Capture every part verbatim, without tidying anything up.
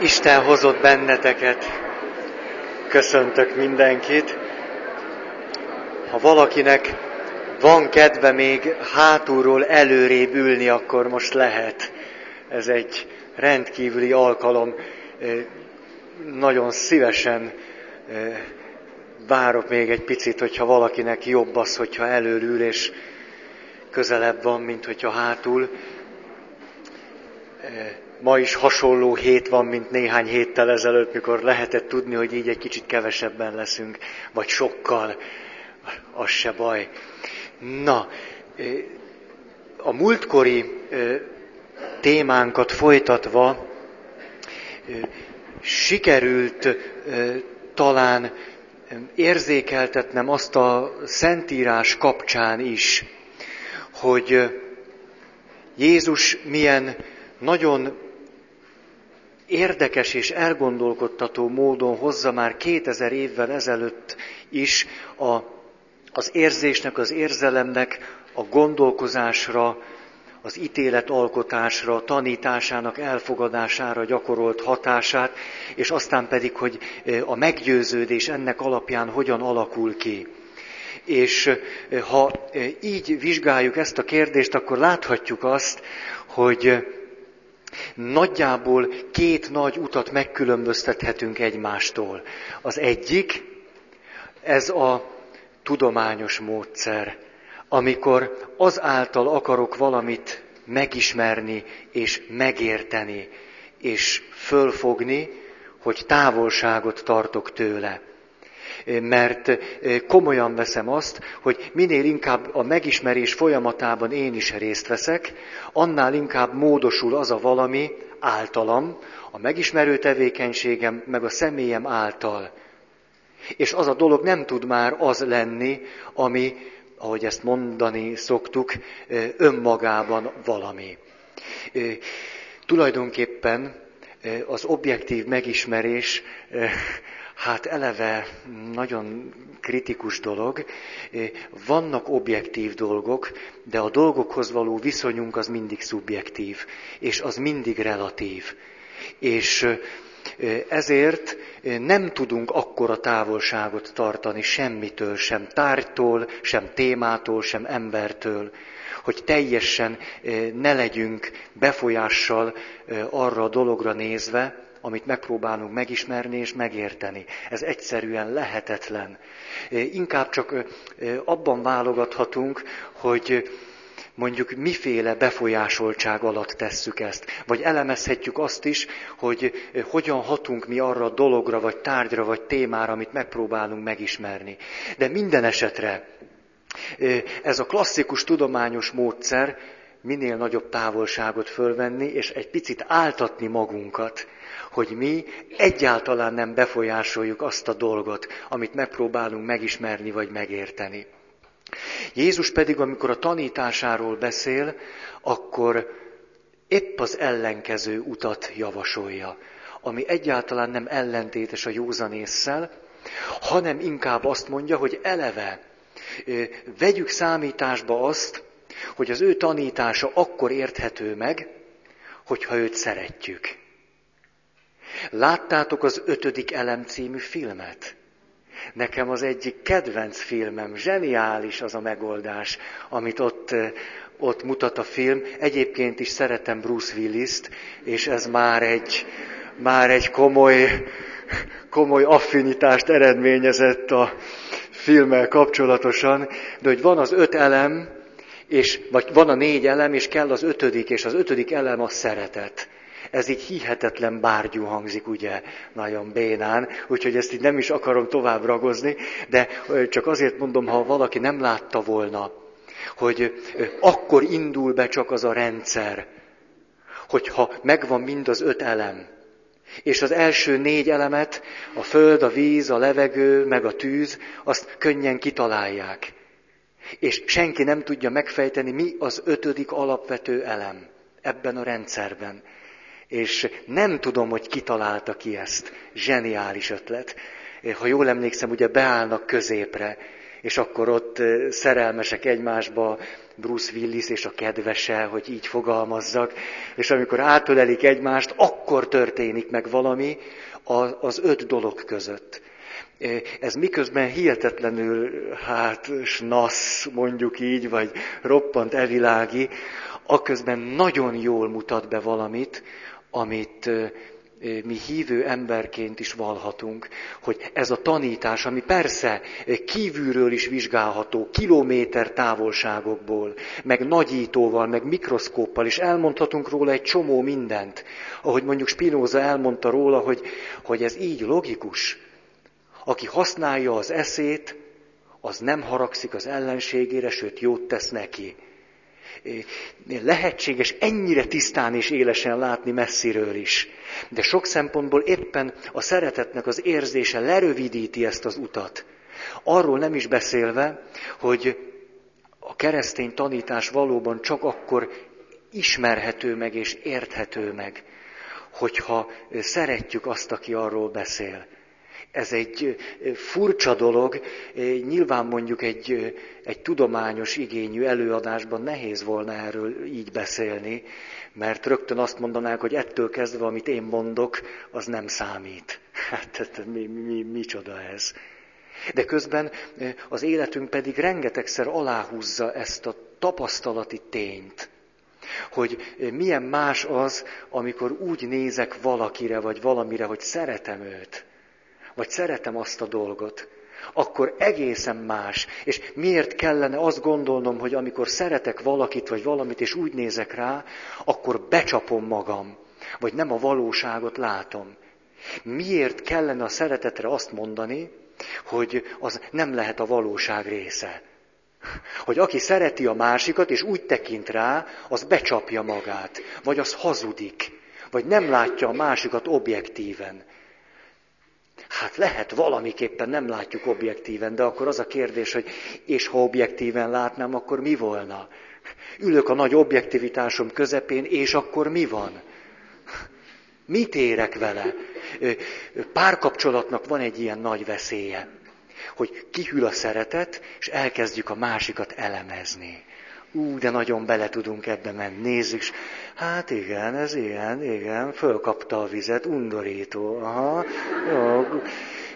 Isten hozott benneteket, köszöntök mindenkit. Ha valakinek van kedve még hátulról előrébb ülni, akkor most lehet. Ez egy rendkívüli alkalom. Nagyon szívesen várok még egy picit, hogyha valakinek jobb az, hogyha elől ül, és közelebb van, mint hogyha hátul. Ma is hasonló hét van, mint néhány héttel ezelőtt, mikor lehetett tudni, hogy így egy kicsit kevesebben leszünk, vagy sokkal, az se baj. Na, a múltkori témánkat folytatva sikerült talán érzékeltetnem azt a Szentírás kapcsán is, hogy Jézus milyen nagyon érdekes és elgondolkodtató módon hozza már kétezer évvel ezelőtt is a, az érzésnek, az érzelemnek, a gondolkozásra, az ítéletalkotásra, a tanításának elfogadására gyakorolt hatását, és aztán pedig, hogy a meggyőződés ennek alapján hogyan alakul ki. És ha így vizsgáljuk ezt a kérdést, akkor láthatjuk azt, hogy nagyjából két nagy utat megkülönböztethetünk egymástól. Az egyik, ez a tudományos módszer, amikor azáltal akarok valamit megismerni és megérteni, és fölfogni, hogy távolságot tartok tőle. Mert komolyan veszem azt, hogy minél inkább a megismerés folyamatában én is részt veszek, annál inkább módosul az a valami általam, a megismerő tevékenységem, meg a személyem által. És az a dolog nem tud már az lenni, ami, ahogy ezt mondani szoktuk, önmagában valami. Tulajdonképpen az objektív megismerés... Hát eleve nagyon kritikus dolog, vannak objektív dolgok, de a dolgokhoz való viszonyunk az mindig szubjektív, és az mindig relatív. És ezért nem tudunk akkora távolságot tartani semmitől, sem tárgytól, sem témától, sem embertől, hogy teljesen ne legyünk befolyással arra a dologra nézve, amit megpróbálunk megismerni és megérteni. Ez egyszerűen lehetetlen. Inkább csak abban válogathatunk, hogy mondjuk miféle befolyásoltság alatt tesszük ezt. Vagy elemezhetjük azt is, hogy hogyan hatunk mi arra a dologra, vagy tárgyra, vagy témára, amit megpróbálunk megismerni. De minden esetre ez a klasszikus tudományos módszer minél nagyobb távolságot fölvenni, és egy picit áltatni magunkat, hogy mi egyáltalán nem befolyásoljuk azt a dolgot, amit megpróbálunk megismerni vagy megérteni. Jézus pedig, amikor a tanításáról beszél, akkor épp az ellenkező utat javasolja, ami egyáltalán nem ellentétes a józanésszel, hanem inkább azt mondja, hogy eleve vegyük számításba azt, hogy az ő tanítása akkor érthető meg, hogyha őt szeretjük. Láttátok az Ötödik elem című filmet? Nekem az egyik kedvenc filmem, zseniális az a megoldás, amit ott, ott mutat a film. Egyébként is szeretem Bruce Willist, és ez már egy, már egy komoly, komoly affinitást eredményezett a filmmel kapcsolatosan, de hogy van az öt elem, és, vagy van a négy elem, és kell az ötödik, és az ötödik elem a szeretet. Ez így hihetetlen bárgyú hangzik, ugye, nagyon bénán, úgyhogy ezt így nem is akarom tovább ragozni, de csak azért mondom, ha valaki nem látta volna, hogy akkor indul be csak az a rendszer, hogyha megvan mind az öt elem. És az első négy elemet, a föld, a víz, a levegő, meg a tűz, azt könnyen kitalálják. És senki nem tudja megfejteni, mi az ötödik alapvető elem ebben a rendszerben. És nem tudom, hogy ki találta ki ezt. Zseniális ötlet. Ha jól emlékszem, ugye beállnak középre, és akkor ott szerelmesek egymásba, Bruce Willis és a kedvese, hogy így fogalmazzak, és amikor átölelik egymást, akkor történik meg valami az öt dolog között. Ez miközben hihetetlenül, hát, snasz, mondjuk így, vagy roppant evilági, aközben nagyon jól mutat be valamit, amit mi hívő emberként is vallhatunk, hogy ez a tanítás, ami persze kívülről is vizsgálható, kilométer távolságokból, meg nagyítóval, meg mikroszkóppal, és elmondhatunk róla egy csomó mindent. Ahogy mondjuk Spinoza elmondta róla, hogy, hogy ez így logikus. Aki használja az eszét, az nem haragszik az ellenségére, sőt, jót tesz neki. Lehetséges ennyire tisztán és élesen látni messziről is. De sok szempontból éppen a szeretetnek az érzése lerövidíti ezt az utat. Arról nem is beszélve, hogy a keresztény tanítás valóban csak akkor ismerhető meg és érthető meg, hogyha szeretjük azt, aki arról beszél. Ez egy furcsa dolog, nyilván mondjuk egy, egy tudományos igényű előadásban nehéz volna erről így beszélni, mert rögtön azt mondanák, hogy ettől kezdve, amit én mondok, az nem számít. Hát mi, mi, micsoda ez? De közben az életünk pedig rengetegszer aláhúzza ezt a tapasztalati tényt, hogy milyen más az, amikor úgy nézek valakire vagy valamire, hogy szeretem őt, vagy szeretem azt a dolgot, akkor egészen más. És miért kellene azt gondolnom, hogy amikor szeretek valakit, vagy valamit, és úgy nézek rá, akkor becsapom magam, vagy nem a valóságot látom. Miért kellene a szeretetre azt mondani, hogy az nem lehet a valóság része? Hogy aki szereti a másikat, és úgy tekint rá, az becsapja magát, vagy az hazudik, vagy nem látja a másikat objektíven. Hát lehet, valamiképpen nem látjuk objektíven, de akkor az a kérdés, hogy és ha objektíven látnám, akkor mi volna? Ülök a nagy objektivitásom közepén, és akkor mi van? Mit érek vele? Párkapcsolatnak van egy ilyen nagy veszélye, hogy kihűl a szeretet, és elkezdjük a másikat elemezni. Ú, de nagyon bele tudunk ebbe menni, nézzük, s hát igen, ez ilyen, igen, fölkapta a vizet, undorító, aha, jó.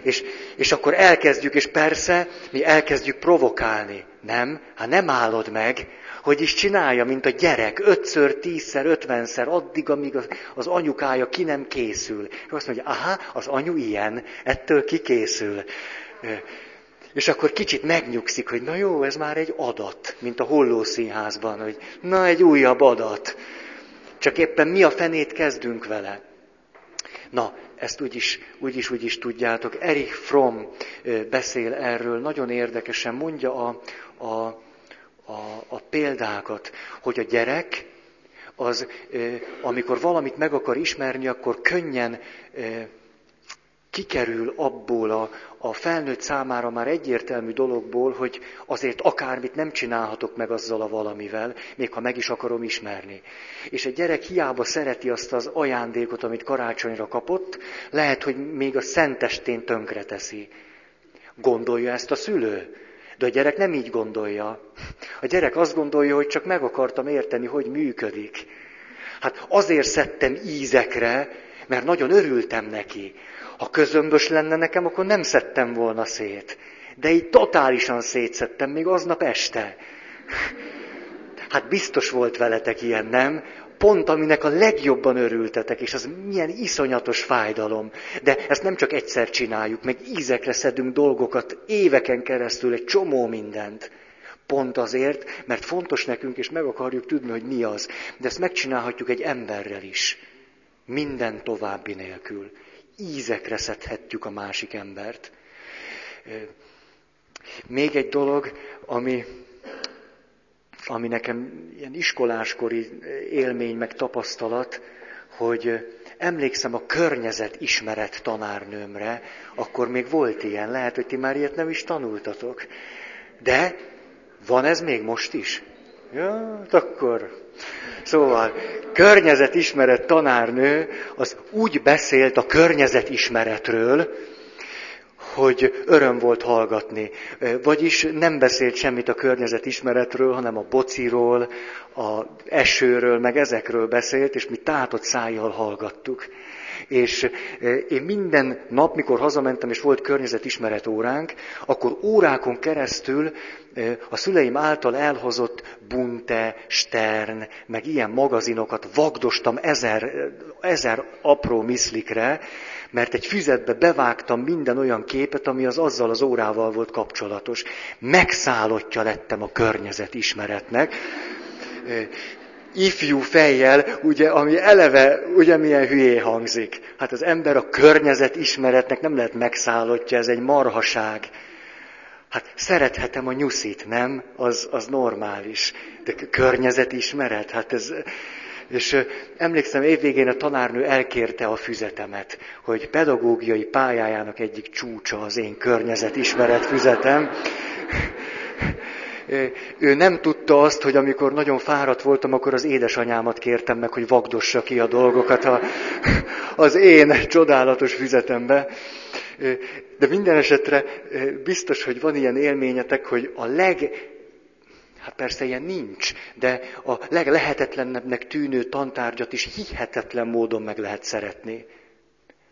És, és akkor elkezdjük, és persze, mi elkezdjük provokálni, nem? Hát nem állod meg, hogy is csinálja, mint a gyerek, ötször, tízszer, ötvenszer, addig, amíg az anyukája ki nem készül. És azt mondja, aha, az anyu ilyen, ettől kikészül. És akkor kicsit megnyugszik, hogy na jó, ez már egy adat, mint a Hollószínházban, hogy na, egy újabb adat. Csak éppen mi a fenét kezdünk vele. Na, ezt úgyis, úgyis, úgyis tudjátok. Erich Fromm beszél erről, nagyon érdekesen mondja a, a, a, a példákat, hogy a gyerek az, amikor valamit meg akar ismerni, akkor könnyen kikerül abból a, a felnőtt számára már egyértelmű dologból, hogy azért akármit nem csinálhatok meg azzal a valamivel, még ha meg is akarom ismerni. És egy gyerek hiába szereti azt az ajándékot, amit karácsonyra kapott, lehet, hogy még a szentestén tönkreteszi. Gondolja ezt a szülő? De a gyerek nem így gondolja. A gyerek azt gondolja, hogy csak meg akartam érteni, hogy működik. Hát azért szedtem ízekre, mert nagyon örültem neki. Ha közömbös lenne nekem, akkor nem szedtem volna szét. De így totálisan szétszedtem, még aznap este. Hát biztos volt veletek ilyen, nem? Pont aminek a legjobban örültetek, és az milyen iszonyatos fájdalom. De ezt nem csak egyszer csináljuk, meg ízekre szedünk dolgokat, éveken keresztül egy csomó mindent. Pont azért, mert fontos nekünk, és meg akarjuk tudni, hogy mi az. De ezt megcsinálhatjuk egy emberrel is. Minden további nélkül. Ízekre szedhetjük a másik embert. Még egy dolog, ami, ami nekem ilyen iskoláskori élmény, meg tapasztalat, hogy emlékszem a környezetismeret tanárnőmre, akkor még volt ilyen, lehet, hogy ti már ilyet nem is tanultatok. De van ez még most is? Ja, akkor... Szóval, környezetismeret tanárnő az úgy beszélt a környezetismeretről, hogy öröm volt hallgatni. Vagyis nem beszélt semmit a környezetismeretről, hanem a bociról, a esőről, meg ezekről beszélt, és mi tátott szájjal hallgattuk. És én minden nap, mikor hazamentem, és volt környezetismeret óránk, akkor órákon keresztül a szüleim által elhozott Bunte, Stern, meg ilyen magazinokat vagdostam ezer, ezer apró miszlikre, mert egy füzetbe bevágtam minden olyan képet, ami az azzal az órával volt kapcsolatos. Megszállottja lettem a környezetismeretnek. Ifjú fejjel, ugye, ami eleve, ugye milyen hülyé hangzik. Hát az ember a környezetismeretnek nem lehet megszállottja, ez egy marhaság. Hát szerethetem a nyuszit, nem? Az, az normális. De környezetismeret, hát ez... És emlékszem, évvégén a tanárnő elkérte a füzetemet, hogy pedagógiai pályájának egyik csúcsa az én környezetismeret füzetem. Ő nem tudta azt, hogy amikor nagyon fáradt voltam, akkor az édesanyámat kértem meg, hogy vagdossa ki a dolgokat a, az én csodálatos füzetembe. De minden esetre biztos, hogy van ilyen élményetek, hogy a leg... Hát persze ilyen nincs, de a leglehetetlennebbnek tűnő tantárgyat is hihetetlen módon meg lehet szeretni.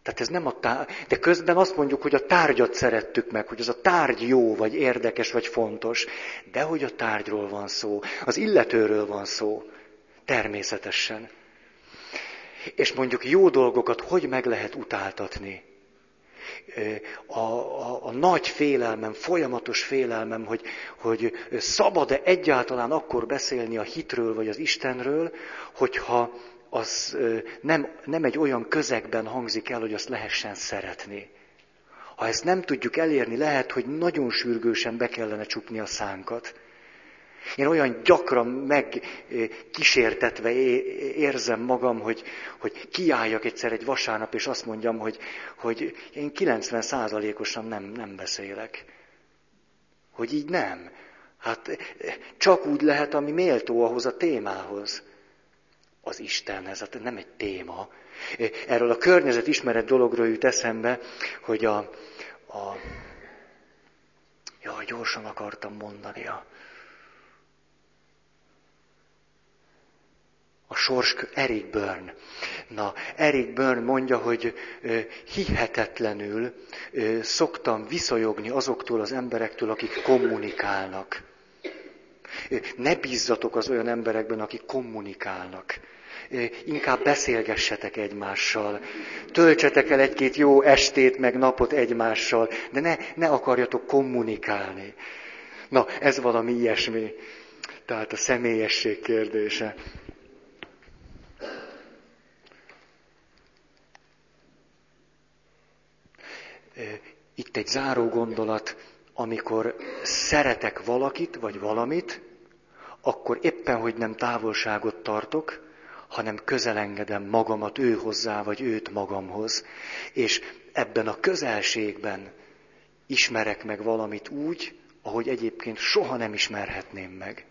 Tehát ez nem a tárgy, de közben azt mondjuk, hogy a tárgyat szerettük meg, hogy az a tárgy jó, vagy érdekes, vagy fontos. De hogy a tárgyról van szó, az illetőről van szó, természetesen. És mondjuk jó dolgokat hogy meg lehet utáltatni? A, a, a nagy félelmem, folyamatos félelmem, hogy, hogy szabad-e egyáltalán akkor beszélni a hitről vagy az Istenről, hogyha az nem, nem egy olyan közegben hangzik el, hogy azt lehessen szeretni. Ha ezt nem tudjuk elérni, lehet, hogy nagyon sürgősen be kellene csukni a szánkat. Én olyan gyakran megkísértetve érzem magam, hogy, hogy kiálljak egyszer egy vasárnap, és azt mondjam, hogy, hogy én kilencven százalékosan nem, nem beszélek. Hogy így nem. Hát csak úgy lehet, ami méltó ahhoz a témához. Az Istenhez, hát nem egy téma. Erről a környezetismeret dologról jut eszembe, hogy a... a jaj, gyorsan akartam mondani a... A sors, Eric Berne. Na, Eric Berne mondja, hogy hihetetlenül szoktam viszonyogni azoktól az emberektől, akik kommunikálnak. Ne bízzatok az olyan emberekben, akik kommunikálnak. Inkább beszélgessetek egymással. Töltsetek el egy-két jó estét, meg napot egymással, de ne, ne akarjatok kommunikálni. Na, ez valami ilyesmi. Tehát a személyesség kérdése. Itt egy záró gondolat, amikor szeretek valakit, vagy valamit, akkor éppen, hogy nem távolságot tartok, hanem közelengedem magamat ő hozzá, vagy őt magamhoz. És ebben a közelségben ismerek meg valamit úgy, ahogy egyébként soha nem ismerhetném meg.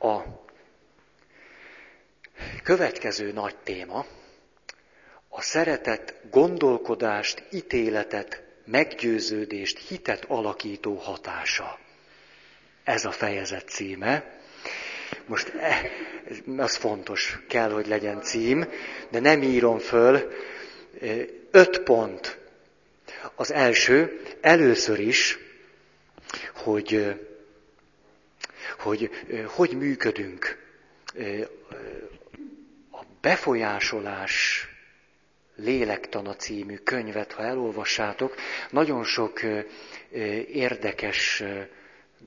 A következő nagy téma, a szeretet gondolkodást, ítéletet, meggyőződést, hitet alakító hatása. Ez a fejezet címe. Most az fontos, kell, hogy legyen cím, de nem írom föl. Öt pont. Az első, először is, hogy hogy, hogy működünk. A befolyásolás Lélektana című könyvet, ha elolvassátok, nagyon sok érdekes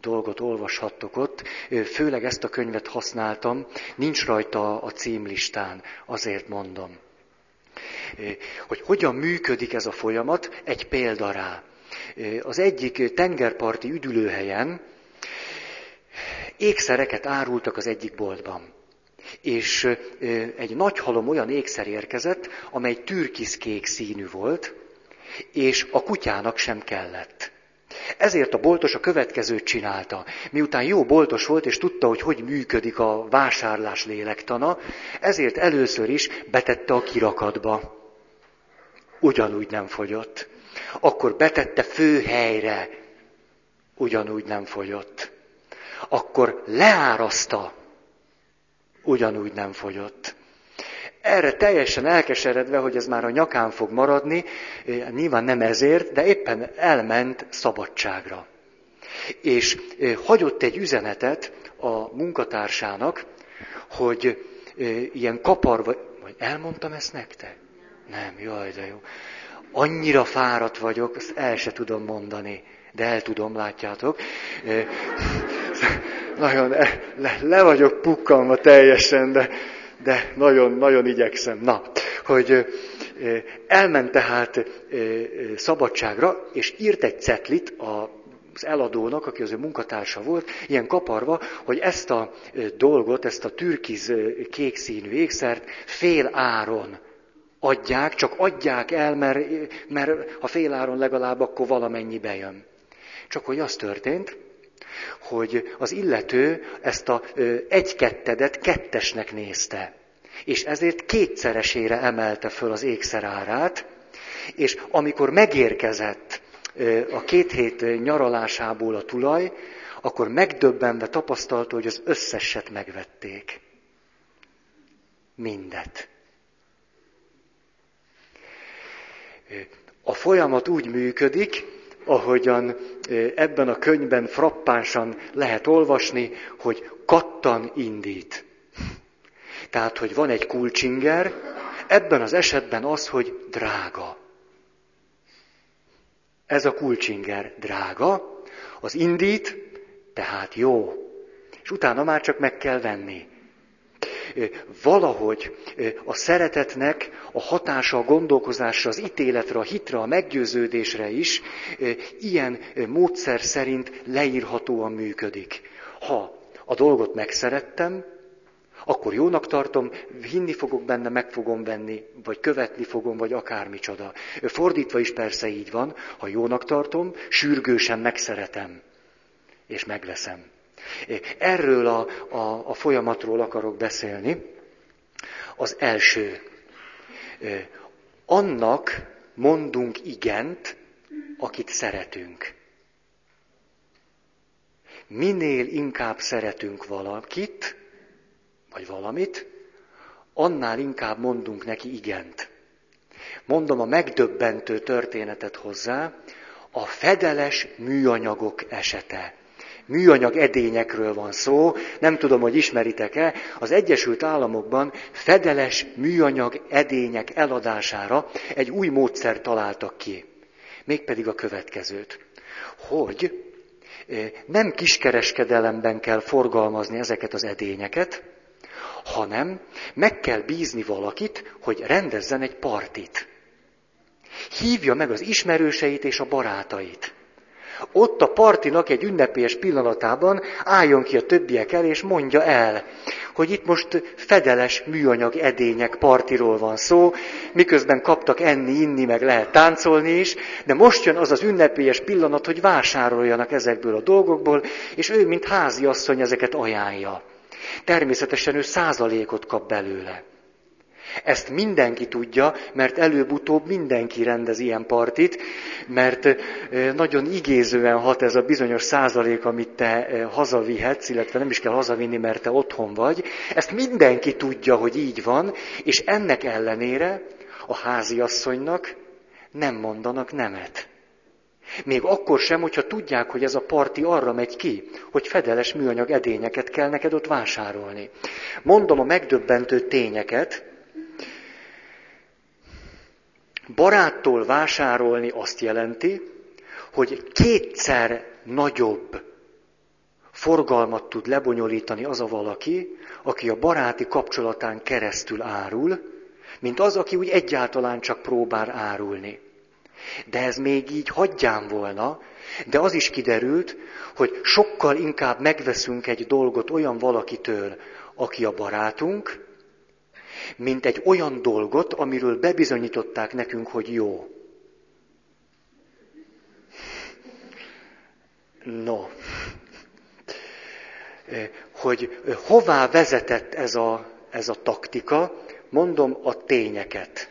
dolgot olvashattok ott. Főleg ezt a könyvet használtam, nincs rajta a címlistán, azért mondom. Hogy hogyan működik ez a folyamat, egy példa rá. Az egyik tengerparti üdülőhelyen ékszereket árultak az egyik boltban. És egy nagy halom olyan ékszer érkezett, amely türkiszkék színű volt, és a kutyának sem kellett. Ezért a boltos a következőt csinálta. Miután jó boltos volt, és tudta, hogy hogy működik a vásárlás lélektana, ezért először is betette a kirakatba. Ugyanúgy nem fogyott. Akkor betette főhelyre, ugyanúgy nem fogyott. Akkor leáraszta, ugyanúgy nem fogyott. Erre teljesen elkeseredve, hogy ez már a nyakán fog maradni, nyilván nem ezért, de éppen elment szabadságra. És hagyott egy üzenetet a munkatársának, hogy ilyen kaparva, vagy elmondtam ezt nektek? Nem, jaj, de jó. Annyira fáradt vagyok, ezt el se tudom mondani, de el tudom, látjátok. Nagyon le, le vagyok pukkanva teljesen, de... de nagyon-nagyon igyekszem. Na, hogy elment tehát szabadságra, és írt egy cetlit az eladónak, aki az ő munkatársa volt, ilyen kaparva, hogy ezt a dolgot, ezt a türkiz kék színű ékszert fél áron adják, csak adják el, mert, mert ha fél áron legalább, akkor valamennyi bejön. Csak hogy az történt, hogy az illető ezt a egykettedet kettesnek nézte, és ezért kétszeresére emelte föl az ékszer árát, és amikor megérkezett a két hét nyaralásából a tulaj, akkor megdöbbenve tapasztalta, hogy az összeset megvették. Mindet. A folyamat úgy működik, ahogyan ebben a könyvben frappánsan lehet olvasni, hogy kattan indít. Tehát, hogy van egy kulcsinger, ebben az esetben az, hogy drága. Ez a kulcsinger drága, az indít, tehát jó. És utána már csak meg kell venni. Valahogy a szeretetnek a hatása a gondolkozásra, az ítéletre, a hitre, a meggyőződésre is ilyen módszer szerint leírhatóan működik. Ha a dolgot megszerettem, akkor jónak tartom, hinni fogok benne, meg fogom venni, vagy követni fogom, vagy akármicsoda. Fordítva is persze így van, ha jónak tartom, sürgősen megszeretem, és megveszem. Erről a, a, a folyamatról akarok beszélni. Az első. Annak mondunk igent, akit szeretünk. Minél inkább szeretünk valakit, vagy valamit, annál inkább mondunk neki igent. Mondom a megdöbbentő történetet hozzá, a fedeles műanyagok esete. Műanyag edényekről van szó, nem tudom, hogy ismeritek-e, az Egyesült Államokban fedeles műanyag edények eladására egy új módszer találtak ki. Mégpedig a következőt, hogy nem kiskereskedelemben kell forgalmazni ezeket az edényeket, hanem meg kell bízni valakit, hogy rendezzen egy partit. Hívja meg az ismerőseit és a barátait. Ott a partinak egy ünnepélyes pillanatában álljon ki a többiek elé, és mondja el, hogy itt most fedeles műanyag edények partiról van szó, miközben kaptak enni, inni, meg lehet táncolni is, de most jön az az ünnepélyes pillanat, hogy vásároljanak ezekből a dolgokból, és ő, mint háziasszony ezeket ajánlja. Természetesen ő százalékot kap belőle. Ezt mindenki tudja, mert előbb-utóbb mindenki rendez ilyen partit, mert nagyon igézően hat ez a bizonyos százalék, amit te hazavihetsz, illetve nem is kell hazavinni, mert te otthon vagy. Ezt mindenki tudja, hogy így van, és ennek ellenére a háziasszonynak nem mondanak nemet. Még akkor sem, hogyha tudják, hogy ez a parti arra megy ki, hogy fedeles műanyag edényeket kell neked ott vásárolni. Mondom a megdöbbentő tényeket. Baráttól vásárolni azt jelenti, hogy kétszer nagyobb forgalmat tud lebonyolítani az a valaki, aki a baráti kapcsolatán keresztül árul, mint az, aki úgy egyáltalán csak próbál árulni. De ez még így hagyján volna, de az is kiderült, hogy sokkal inkább megveszünk egy dolgot olyan valakitől, aki a barátunk, mint egy olyan dolgot, amiről bebizonyították nekünk, hogy jó. No. Hogy hová vezetett ez a, ez a taktika, mondom a tényeket.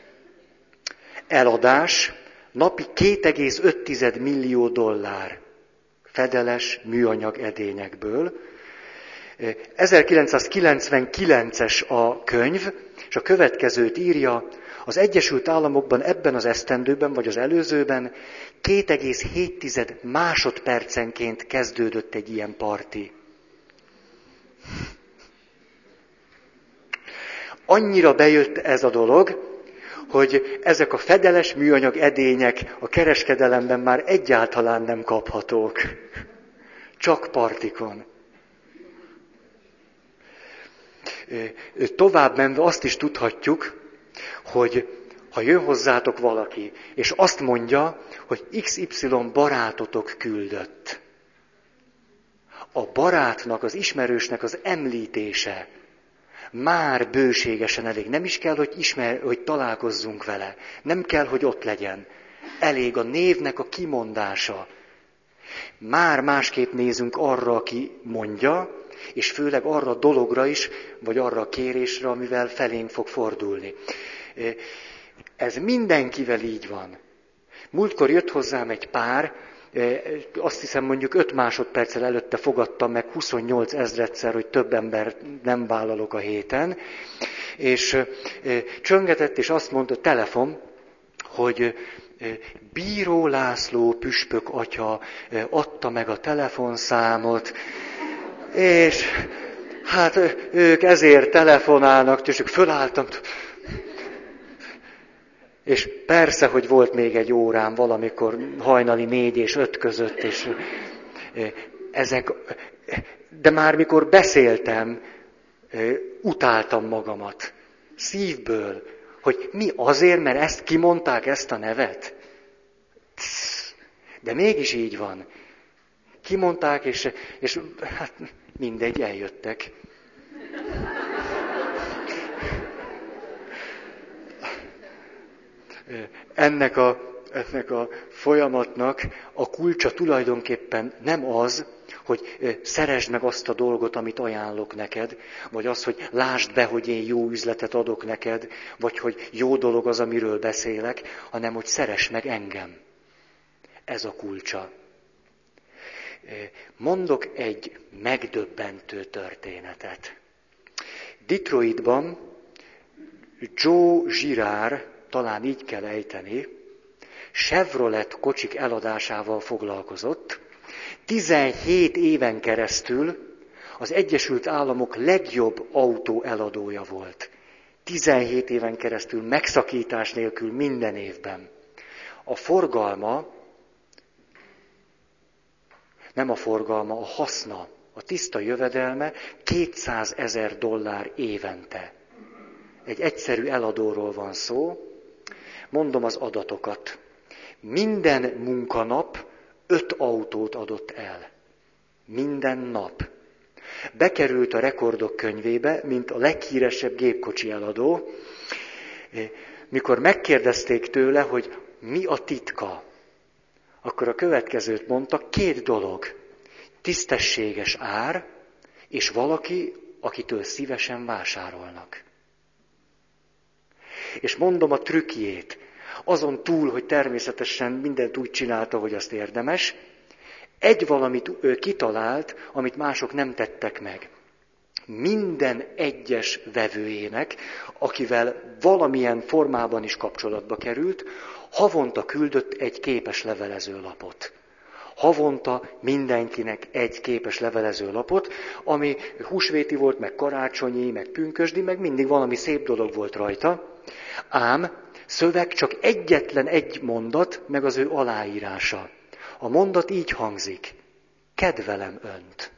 Eladás, Napi két egész öt millió dollár fedeles műanyag edényekből. ezerkilencszázkilencvenkilences a könyv, és a következőt írja, az Egyesült Államokban ebben az esztendőben, vagy az előzőben két egész hét másodpercenként kezdődött egy ilyen parti. Annyira bejött ez a dolog, hogy ezek a fedeles műanyag edények a kereskedelemben már egyáltalán nem kaphatók. Csak partikon. Tovább menve azt is tudhatjuk, hogy ha jön hozzátok valaki, és azt mondja, hogy iksz ipszilon barátotok küldött. A barátnak, az ismerősnek az említése már bőségesen elég. Nem is kell, hogy, ismer, hogy találkozzunk vele. Nem kell, hogy ott legyen. Elég a névnek a kimondása. Már másképp nézünk arra, aki mondja, és főleg arra a dologra is, vagy arra a kérésre, amivel felénk fog fordulni. Ez mindenkivel így van. Múltkor jött hozzám egy pár, azt hiszem mondjuk öt másodperccel előtte fogadtam meg huszonnyolc ezredszer, hogy több embert nem vállalok a héten, és csöngetett, és azt mondta a telefon, hogy Bíró László püspök atya adta meg a telefonszámot, és hát ők ezért telefonálnak, és ők fölálltam. És persze, hogy volt még egy órám valamikor hajnali négy és öt között, és ezek, de már mikor beszéltem, utáltam magamat szívből, hogy mi azért, mert ezt kimondták, ezt a nevet. De mégis így van. Kimondták, és, és hát mindegy, eljöttek. Ennek a, ennek a folyamatnak a kulcsa tulajdonképpen nem az, hogy szeresd meg azt a dolgot, amit ajánlok neked, vagy az, hogy lásd be, hogy én jó üzletet adok neked, vagy hogy jó dolog az, amiről beszélek, hanem hogy szeress meg engem. Ez a kulcsa. Mondok egy megdöbbentő történetet. Detroitban Joe Girard, talán így kell ejteni, Chevrolet kocsik eladásával foglalkozott. tizenhét éven keresztül az Egyesült Államok legjobb autó eladója volt. tizenhét éven keresztül, megszakítás nélkül, minden évben. A forgalma, nem a forgalma, a haszna, a tiszta jövedelme kétszázezer dollár évente. Egy egyszerű eladóról van szó. Mondom az adatokat. Minden munkanap öt autót adott el. Minden nap. Bekerült a rekordok könyvébe, mint a leghíresebb gépkocsi eladó. Mikor megkérdezték tőle, hogy mi a titka, akkor a következőt mondta, két dolog. Tisztességes ár, és valaki, akitől szívesen vásárolnak. És mondom a trükkjét, azon túl, hogy természetesen mindent úgy csinálta, hogy azt érdemes, egy valamit ő kitalált, amit mások nem tettek meg. Minden egyes vevőjének, akivel valamilyen formában is kapcsolatba került, havonta küldött egy képes levelezőlapot. Havonta mindenkinek egy képes levelezőlapot, ami húsvéti volt, meg karácsonyi, meg pünkösdi, meg mindig valami szép dolog volt rajta. Ám szöveg csak egyetlen egy mondat, meg az ő aláírása. A mondat így hangzik. Kedvelem önt.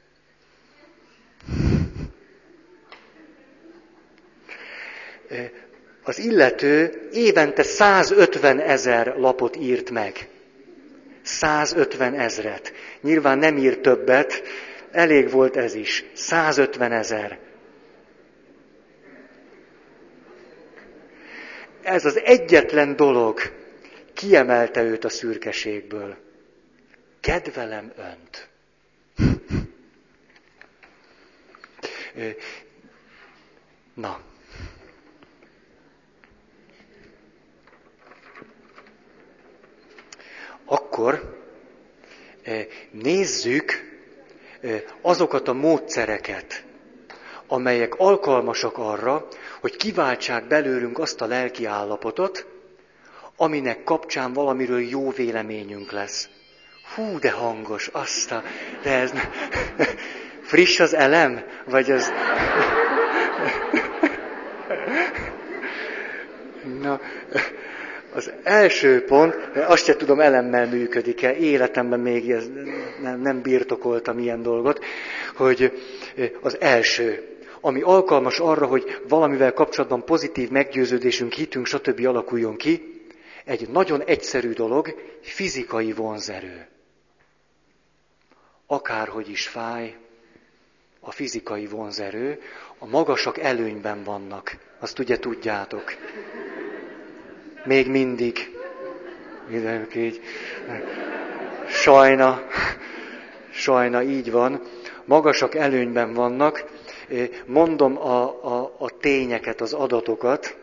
Az illető évente százötvenezer lapot írt meg. százötvenezret. Nyilván nem írt többet, elég volt ez is. százötvenezer. Ez az egyetlen dolog kiemelte őt a szürkeségből. Kedvelem önt. Na. akkor nézzük azokat a módszereket, amelyek alkalmasak arra, hogy kiváltsák belőlünk azt a lelki állapotot, aminek kapcsán valamiről jó véleményünk lesz. Hú, de hangos, azt a... De ez... Friss az elem? Vagy ez... Na, az első pont, azt sem tudom, elemmel működik-e, életemben még ez, nem, nem birtokoltam ilyen dolgot, hogy az első, ami alkalmas arra, hogy valamivel kapcsolatban pozitív meggyőződésünk, hitünk, stb. Alakuljon ki, egy nagyon egyszerű dolog, fizikai vonzerő. Akárhogy is fáj, a fizikai vonzerő, a magasak előnyben vannak. Azt ugye tudjátok. Még mindig. Mindenki így. Sajna, sajna így van. Magasak előnyben vannak. Mondom a, a, a tényeket, az adatokat.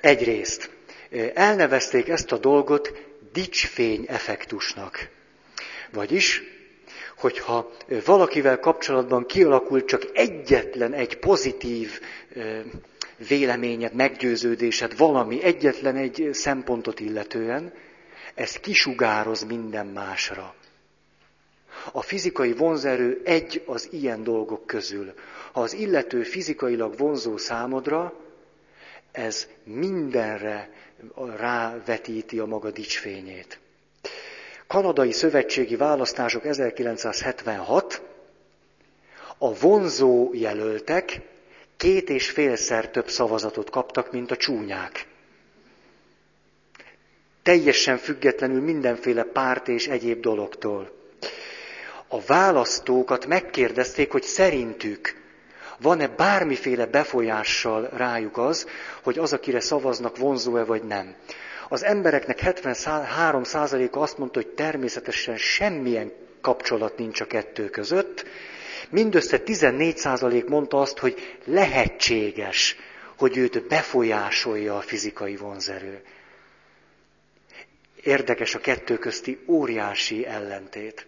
Egyrészt elnevezték ezt a dolgot dicsfény effektusnak. Vagyis, hogyha valakivel kapcsolatban kialakult csak egyetlen egy pozitív véleményed, meggyőződésed, valami, egyetlen egy szempontot illetően, ez kisugároz minden másra. A fizikai vonzerő egy az ilyen dolgok közül. Ha az illető fizikailag vonzó számodra, ez mindenre rávetíti a maga dicsfényét. Kanadai szövetségi választások ezerkilencszázhetvenhat, a vonzó jelöltek két és félszer több szavazatot kaptak, mint a csúnyák. Teljesen függetlenül mindenféle párt és egyéb dologtól. A választókat megkérdezték, hogy szerintük van-e bármiféle befolyással rájuk az, hogy az, akire szavaznak, vonzó-e vagy nem. Az embereknek hetvenhárom százaléka azt mondta, hogy természetesen semmilyen kapcsolat nincs a kettő között. Mindössze tizennégy százalék mondta azt, hogy lehetséges, hogy őt befolyásolja a fizikai vonzerő. Érdekes a kettő közti óriási ellentét.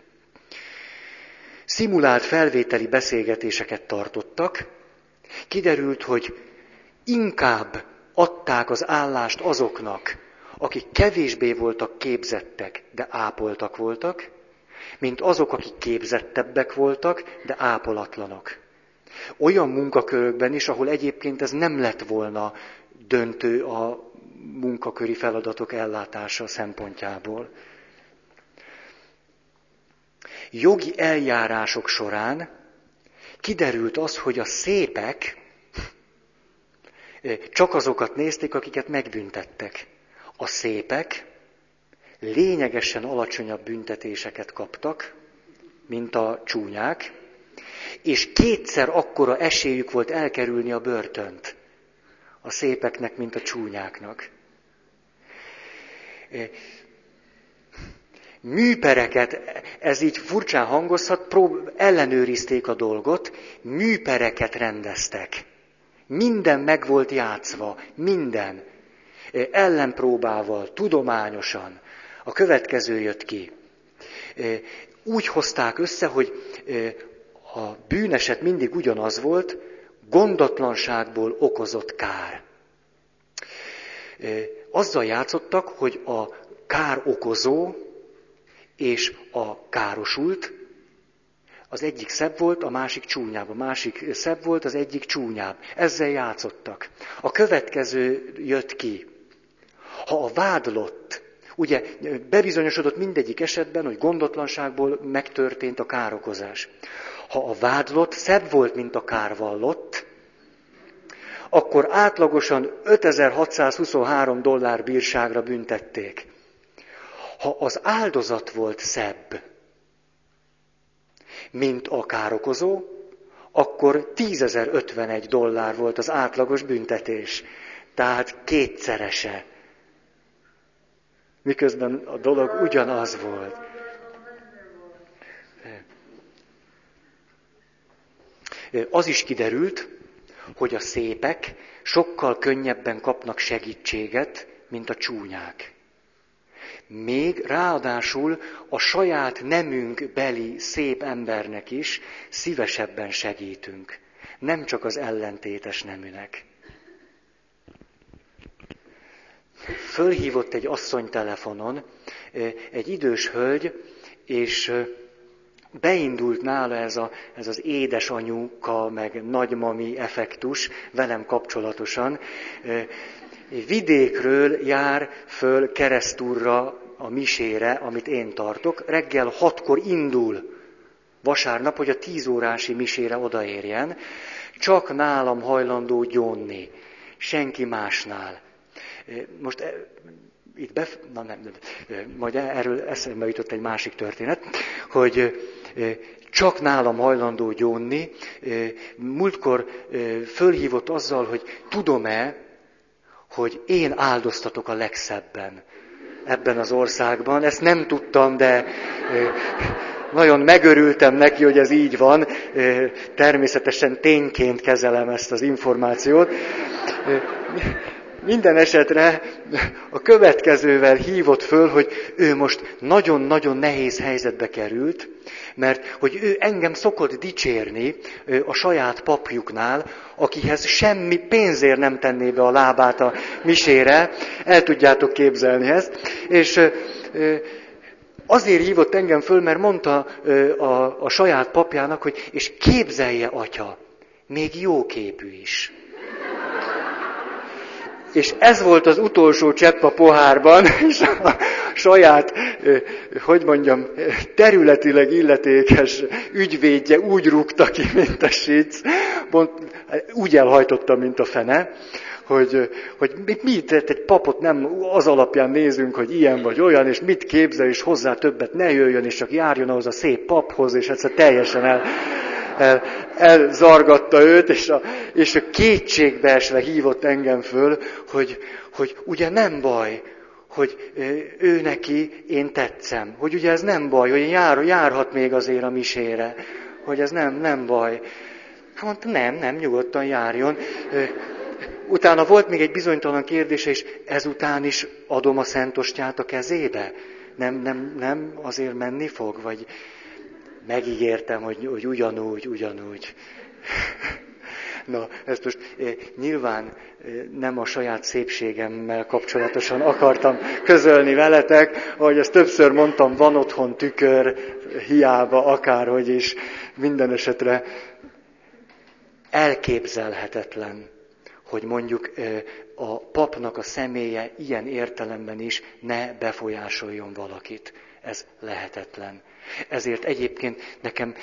Szimulált felvételi beszélgetéseket tartottak. Kiderült, hogy inkább adták az állást azoknak, akik kevésbé voltak képzettek, de ápoltak voltak, mint azok, akik képzettebbek voltak, de ápolatlanok. Olyan munkakörökben is, ahol egyébként ez nem lett volna döntő a munkaköri feladatok ellátása szempontjából. Jogi eljárások során kiderült az, hogy a szépek csak azokat nézték, akiket megbüntettek. A szépek lényegesen alacsonyabb büntetéseket kaptak, mint a csúnyák, és kétszer akkora esélyük volt elkerülni a börtönt a szépeknek, mint a csúnyáknak. Műpereket, ez így furcsán hangozhat, prób- ellenőrizték a dolgot, műpereket rendeztek. Minden meg volt játszva, minden. Ellenpróbával, tudományosan. A következő jött ki. Úgy hozták össze, hogy a bűneset mindig ugyanaz volt, gondatlanságból okozott kár. Azzal játszottak, hogy a kár okozó és a károsult, az egyik szebb volt, a másik csúnyább. A másik szebb volt, az egyik csúnyább. Ezzel játszottak. A következő jött ki. Ha a vádlott, ugye bebizonyosodott mindegyik esetben, hogy gondotlanságból megtörtént a károkozás. Ha a vádlott szebb volt, mint a kárvallott, akkor átlagosan ötezer-hatszázhuszonhárom dollár bírságra büntették. Ha az áldozat volt szebb, mint a károkozó, akkor tízezer-ötvenegy dollár volt az átlagos büntetés. Tehát kétszerese. Miközben a dolog ugyanaz volt. Az is kiderült, hogy a szépek sokkal könnyebben kapnak segítséget, mint a csúnyák. Még ráadásul a saját nemünk beli szép embernek is szívesebben segítünk, nem csak az ellentétes neműnek. Fölhívott egy asszony telefonon, egy idős hölgy, és beindult nála ez, a, ez az édesanyuka, meg nagymami effektus velem kapcsolatosan. Vidékről jár föl Keresztúrra a misére, amit én tartok. Reggel hatkor indul vasárnap, hogy a tíz órási misére odaérjen. Csak nálam hajlandó gyónni, senki másnál. Most itt bef... Na nem, nem, nem, majd erről eszembe jutott egy másik történet, hogy csak nálam hajlandó gyónni. Múltkor fölhívott azzal, hogy tudom-e, hogy én áldoztatok a legszebben ebben az országban. Ezt nem tudtam, de nagyon megörültem neki, hogy ez így van. Természetesen tényként kezelem ezt az információt. Minden esetre a következővel hívott föl, hogy ő most nagyon-nagyon nehéz helyzetbe került, mert hogy ő engem szokott dicsérni a saját papjuknál, akihez semmi pénzért nem tenné be a lábát a misére, el tudjátok képzelni ezt, és azért hívott engem föl, mert mondta a, a saját papjának, hogy és képzelje, atya, még jó képű is. És ez volt az utolsó csepp a pohárban, és a saját, hogy mondjam, területileg illetékes ügyvédje úgy rúgta ki, mint a síc, úgy elhajtotta, mint a fene, hogy, hogy mi egy papot nem az alapján nézünk, hogy ilyen vagy olyan, és mit képzel, és hozzá többet ne jöjjön, és csak járjon ahhoz a szép paphoz, és egyszer teljesen el... El, elzargatta őt, és a, és a kétségbeesve hívott engem föl, hogy, hogy ugye nem baj, hogy ő neki én tetszem. Hogy ugye ez nem baj, hogy jár, járhat még azért a misére. Hogy ez nem, nem baj. Hát mondta, nem, nem, nyugodtan járjon. Utána volt még egy bizonytalan kérdése, és ezután is adom a Szentostyát a kezébe. Nem, nem, nem azért menni fog, vagy... Megígértem, hogy, hogy ugyanúgy, ugyanúgy. Na, ezt most nyilván nem a saját szépségemmel kapcsolatosan akartam közölni veletek, ahogy ezt többször mondtam, van otthon tükör, hiába, akárhogy is, minden esetre elképzelhetetlen, hogy mondjuk a papnak a személye ilyen értelemben is ne befolyásoljon valakit. Ez lehetetlen. Ezért egyébként nekem,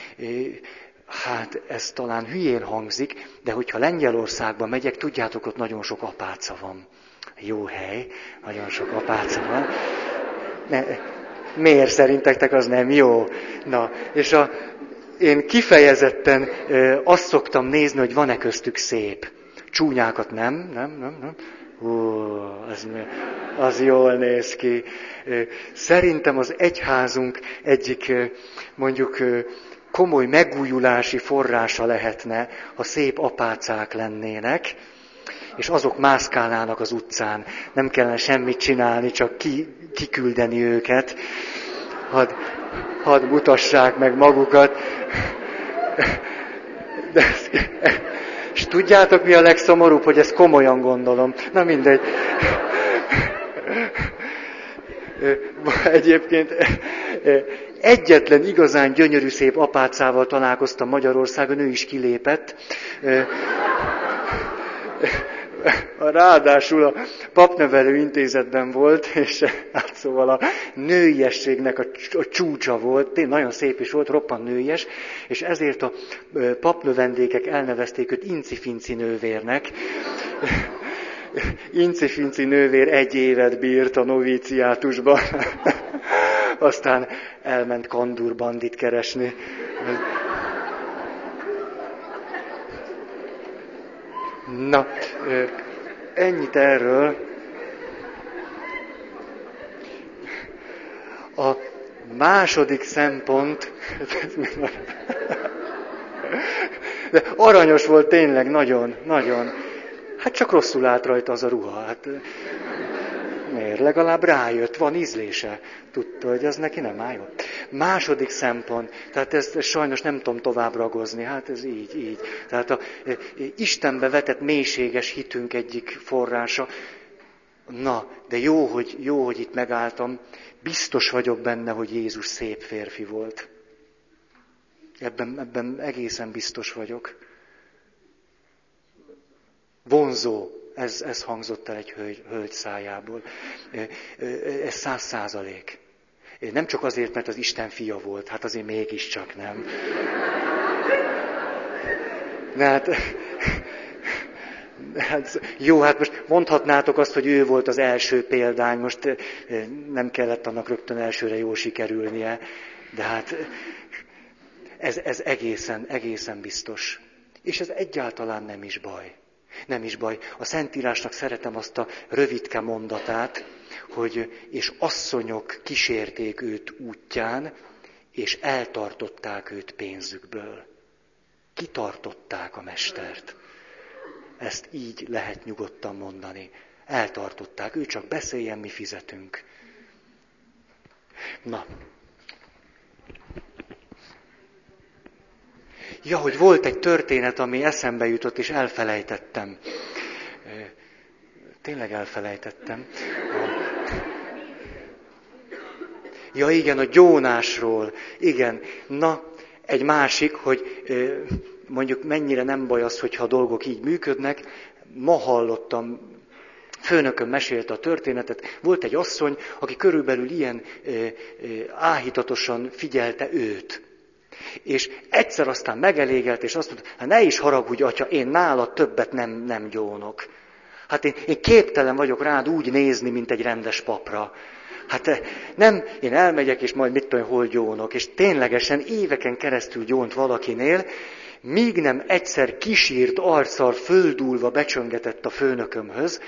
hát ez talán hülyén hangzik, de hogyha Lengyelországba megyek, tudjátok, ott nagyon sok apáca van. Jó hely, nagyon sok apáca van. Ne, miért szerintetek az nem jó? Na, és a, én kifejezetten azt szoktam nézni, hogy van-e köztük szép. Csúnyákat nem, nem, nem, nem. Hú, az, az jól néz ki. Szerintem az egyházunk egyik, mondjuk, komoly megújulási forrása lehetne, ha szép apácák lennének, és azok mászkálnának az utcán. Nem kellene semmit csinálni, csak ki, kiküldeni őket. Hadd, hadd mutassák meg magukat. De ez... És tudjátok, mi a legszomorúbb, hogy ezt komolyan gondolom. Na mindegy. Egyébként egyetlen igazán gyönyörű szép apácával találkoztam Magyarországon, ő is kilépett. Ráadásul a papnevelő intézetben volt, és hát szóval a nőiességnek a csúcsa volt, tényleg nagyon szép is volt, roppant nőies, és ezért a papnövendékek elnevezték őt Inci-Finci nővérnek. Inci-Finci nővér egy évet bírt a novíciátusban, aztán elment Kandur bandit keresni. Na, ennyit erről. A második szempont, de aranyos volt tényleg, nagyon, nagyon. Hát csak rosszul állt rajta az a ruha. Hát, Miért? Legalább rájött, van ízlése. Tudta, hogy az neki nem álljon. Második szempont, tehát ezt sajnos nem tudom tovább ragozni, hát ez így, így. Tehát a Istenbe vetett mélységes hitünk egyik forrása. Na, de jó, hogy, jó, hogy itt megálltam. Biztos vagyok benne, hogy Jézus szép férfi volt. Ebben, ebben egészen biztos vagyok. Vonzó. Ez, ez hangzott el egy hölgy, hölgy szájából. Ez száz százalék. Nem csak azért, mert az Isten fia volt, hát azért mégiscsak nem. De hát, hát, jó, hát most mondhatnátok azt, hogy ő volt az első példány, most nem kellett annak rögtön elsőre jól sikerülnie, de hát ez, ez egészen, egészen biztos. És ez egyáltalán nem is baj. Nem is baj. A Szentírásnak szeretem azt a rövidke mondatát, hogy és asszonyok kísérték őt útján, és eltartották őt pénzükből. Kitartották a mestert. Ezt így lehet nyugodtan mondani. Eltartották. Ő csak beszéljen, mi fizetünk. Na. Ja, hogy volt egy történet, ami eszembe jutott, és elfelejtettem. Tényleg elfelejtettem. Ja, igen, a Jónásról. Igen. Na, egy másik, hogy mondjuk mennyire nem baj az, hogyha a dolgok így működnek. Ma hallottam, főnököm mesélte a történetet. Volt egy asszony, aki körülbelül ilyen áhítatosan figyelte őt. És egyszer aztán megelégelt, és azt mondta, hát ne is haragudj, atya, én nálad többet nem, nem gyónok. Hát én, én képtelen vagyok rád úgy nézni, mint egy rendes papra. Hát nem, én elmegyek, és majd mit tudom, hol gyónok. És ténylegesen éveken keresztül gyónt valakinél, míg nem egyszer kisírt arccal földúlva becsöngetett a főnökömhöz,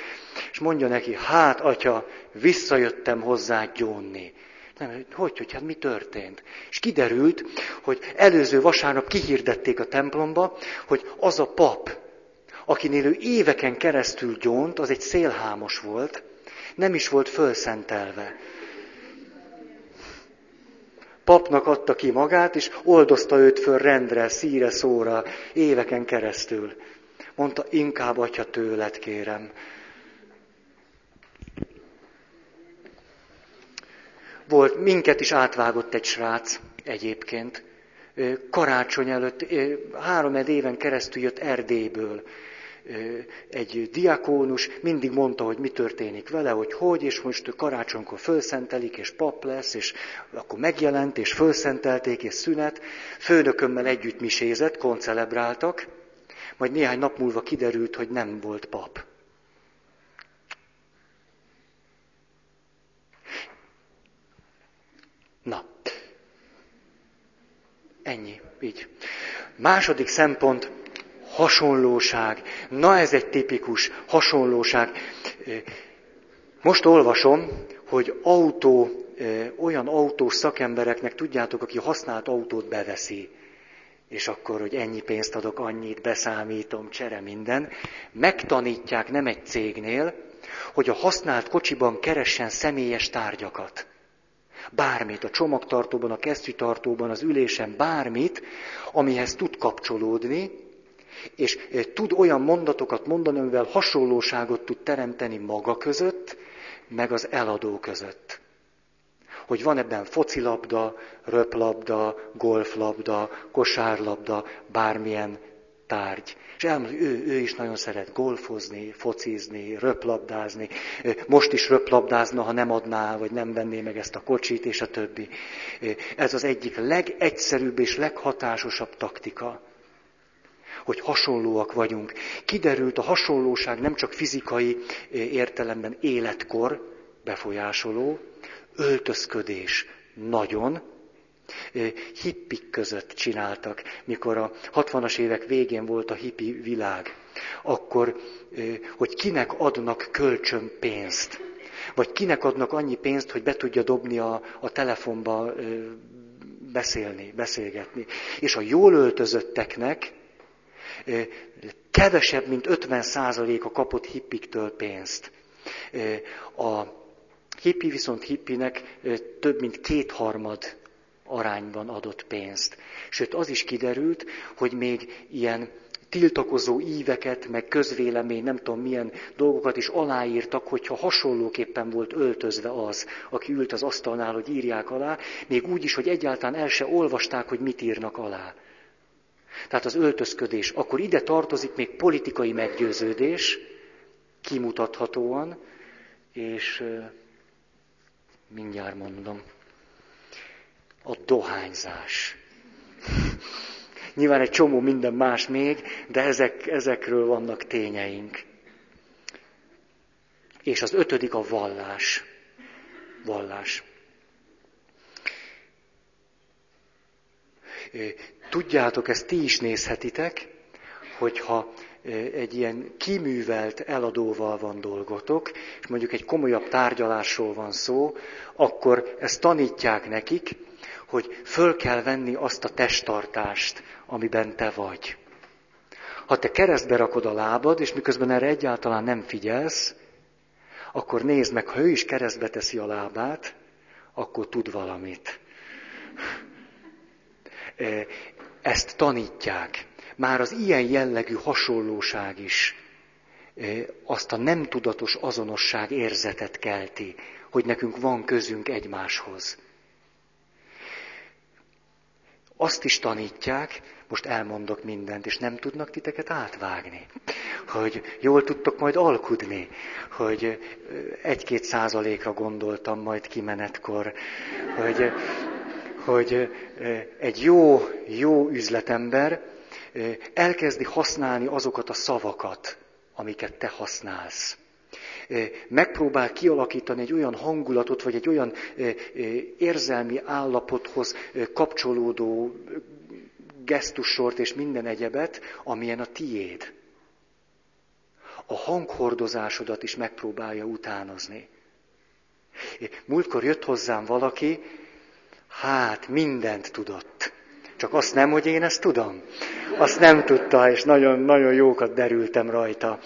és mondja neki, hát atya, visszajöttem hozzá gyónni. Nem, hogy, hogy, hát mi történt? És kiderült, hogy előző vasárnap kihirdették a templomba, hogy az a pap, akinél ő éveken keresztül gyónt, az egy szélhámos volt, nem is volt fölszentelve. Papnak adta ki magát, és oldozta őt föl rendre, szíre, szóra, éveken keresztül. Mondta, inkább atya tőled kérem. Volt, minket is átvágott egy srác egyébként. Karácsony előtt, három éven keresztül jött Erdélyből egy diakónus, mindig mondta, hogy mi történik vele, hogy hogy, és most karácsonykor fölszentelik, és pap lesz, és akkor megjelent, és fölszentelték, és szünet. Főnökömmel együtt misézett, koncelebráltak, majd néhány nap múlva kiderült, hogy nem volt pap. Na, ennyi, így. Második szempont, hasonlóság. Na ez egy tipikus hasonlóság. Most olvasom, hogy autó, olyan autós szakembereknek, tudjátok, aki használt autót beveszi, és akkor, hogy ennyi pénzt adok, annyit beszámítom, csere minden, megtanítják nem egy cégnél, hogy a használt kocsiban keressen személyes tárgyakat. Bármit, a csomagtartóban, a kesztyűtartóban, az ülésen, bármit, amihez tud kapcsolódni, és tud olyan mondatokat mondani, amivel hasonlóságot tud teremteni maga között, meg az eladó között. Hogy van ebben focilabda, röplabda, golflabda, kosárlabda, bármilyen tárgy. És elmondja, ő, ő is nagyon szeret golfozni, focizni, röplabdázni. Most is röplabdázna, ha nem adná, vagy nem venné meg ezt a kocsit, és a többi. Ez az egyik legegyszerűbb és leghatásosabb taktika, hogy hasonlóak vagyunk. Kiderült, a hasonlóság nem csak fizikai értelemben életkor befolyásoló, öltözködés nagyon. Hippik között csináltak, mikor a hatvanas évek végén volt a hippi világ, akkor, hogy kinek adnak kölcsön pénzt, vagy kinek adnak annyi pénzt, hogy be tudja dobni a, a telefonba beszélni, beszélgetni. És a jól öltözötteknek kevesebb, mint ötven százaléka kapott hippiktől pénzt. A hippi viszont hippinek több mint kétharmad arányban adott pénzt. Sőt, az is kiderült, hogy még ilyen tiltakozó íveket, meg közvélemény, nem tudom milyen dolgokat is aláírtak, hogyha hasonlóképpen volt öltözve az, aki ült az asztalnál, hogy írják alá, még úgy is, hogy egyáltalán el se olvasták, hogy mit írnak alá. Tehát az öltözködés. Akkor ide tartozik még politikai meggyőződés, kimutathatóan, és mindjárt mondom, a dohányzás. Nyilván egy csomó minden más még, de ezek, ezekről vannak tényeink. És az ötödik a vallás. Vallás. Tudjátok, ezt ti is nézhetitek, hogyha egy ilyen kiművelt eladóval van dolgotok, és mondjuk egy komolyabb tárgyalásról van szó, akkor ezt tanítják nekik, hogy föl kell venni azt a testtartást, amiben te vagy. Ha te keresztbe rakod a lábad, és miközben erre egyáltalán nem figyelsz, akkor nézd meg, ha ő is keresztbe teszi a lábát, akkor tud valamit. Ezt tanítják. Már az ilyen jellegű hasonlóság is azt a nem tudatos azonosság érzetet kelti, hogy nekünk van közünk egymáshoz. Azt is tanítják, most elmondok mindent, és nem tudnak titeket átvágni, hogy jól tudtok majd alkudni, hogy egy-két százalékra gondoltam majd kimenetkor, hogy, hogy egy jó, jó üzletember elkezdi használni azokat a szavakat, amiket te használsz. Megpróbál kialakítani egy olyan hangulatot, vagy egy olyan érzelmi állapothoz kapcsolódó gesztussort és minden egyebet, amilyen a tiéd. A hanghordozásodat is megpróbálja utánozni. Múltkor jött hozzám valaki, hát mindent tudott. Csak azt nem, hogy én ezt tudom. Azt nem tudta, és nagyon-nagyon jókat derültem rajta.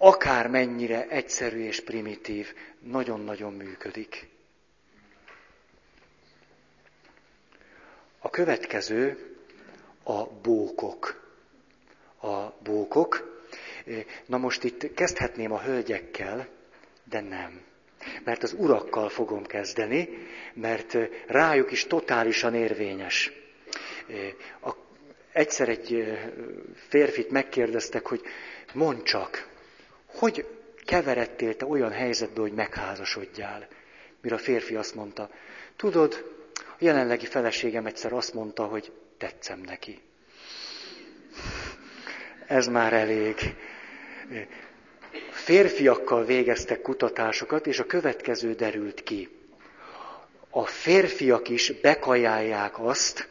Akármennyire egyszerű és primitív, nagyon-nagyon működik. A következő a bókok. A bókok. Na most itt kezdhetném a hölgyekkel, de nem. Mert az urakkal fogom kezdeni, mert rájuk is totálisan érvényes. A, egyszer egy férfit megkérdeztek, hogy mondd csak, hogy keveredtél te olyan helyzetbe, hogy megházasodjál? Mire a férfi azt mondta, tudod, a jelenlegi feleségem egyszer azt mondta, hogy tetszem neki. Ez már elég. Férfiakkal végeztek kutatásokat, és a következő derült ki. A férfiak is bekajálják azt,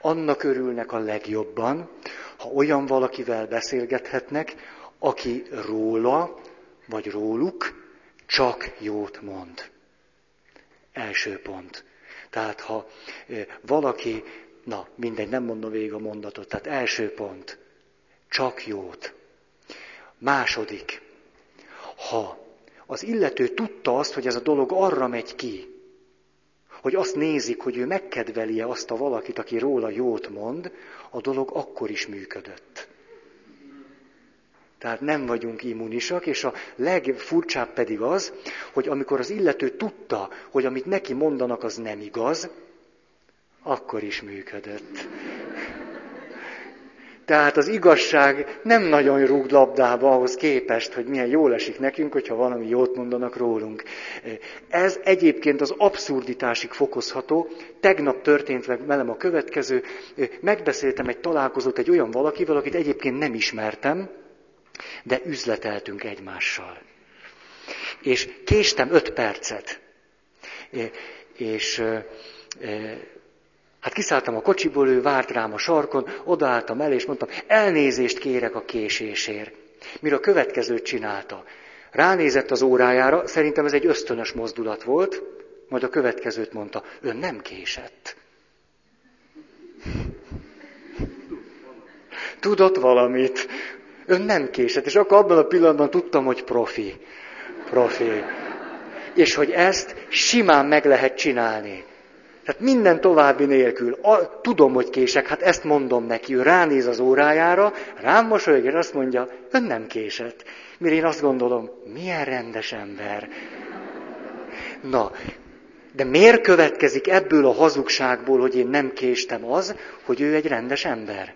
annak örülnek a legjobban, ha olyan valakivel beszélgethetnek, aki róla, vagy róluk csak jót mond. Első pont. Tehát ha valaki, na mindegy, nem mondom végig a mondatot, tehát első pont, csak jót. Második, ha az illető tudta azt, hogy ez a dolog arra megy ki, hogy azt nézik, hogy ő megkedveli-e azt a valakit, aki róla jót mond, a dolog akkor is működött. Tehát nem vagyunk immunisak, és a legfurcsább pedig az, hogy amikor az illető tudta, hogy amit neki mondanak, az nem igaz, akkor is működött. Tehát az igazság nem nagyon rúg labdába ahhoz képest, hogy milyen jól esik nekünk, hogyha valami jót mondanak rólunk. Ez egyébként az abszurditásig fokozható. Tegnap történt velem a következő. Megbeszéltem egy találkozót egy olyan valakivel, akit egyébként nem ismertem, de üzleteltünk egymással. És késtem öt percet. És... Hát kiszálltam a kocsiból, ő várt rám a sarkon, odaálltam el, és mondtam, elnézést kérek a késésért. Mire a következőt csinálta. Ránézett az órájára, szerintem ez egy ösztönös mozdulat volt, majd a következőt mondta, ön nem késett. Tudott valamit. Ön nem késett, és akkor abban a pillanatban tudtam, hogy profi. Profi. és hogy ezt simán meg lehet csinálni. Tehát minden további nélkül. A, tudom, hogy kések, hát ezt mondom neki. Ő ránéz az órájára, rám mosolyog, és azt mondja, ön nem késett. Mire én azt gondolom, milyen rendes ember. Na, de miért következik ebből a hazugságból, hogy én nem késtem az, hogy ő egy rendes ember?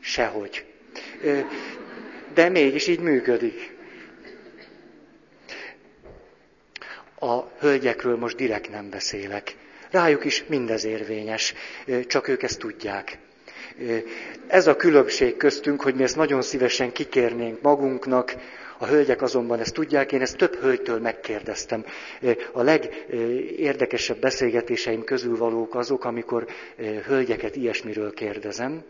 Sehogy. De mégis így működik. A hölgyekről most direkt nem beszélek. Rájuk is mindez érvényes, csak ők ezt tudják. Ez a különbség köztünk, hogy mi ezt nagyon szívesen kikérnénk magunknak, a hölgyek azonban ezt tudják, én ezt több hölgytől megkérdeztem. A legérdekesebb beszélgetéseim közül valók azok, amikor hölgyeket ilyesmiről kérdezem.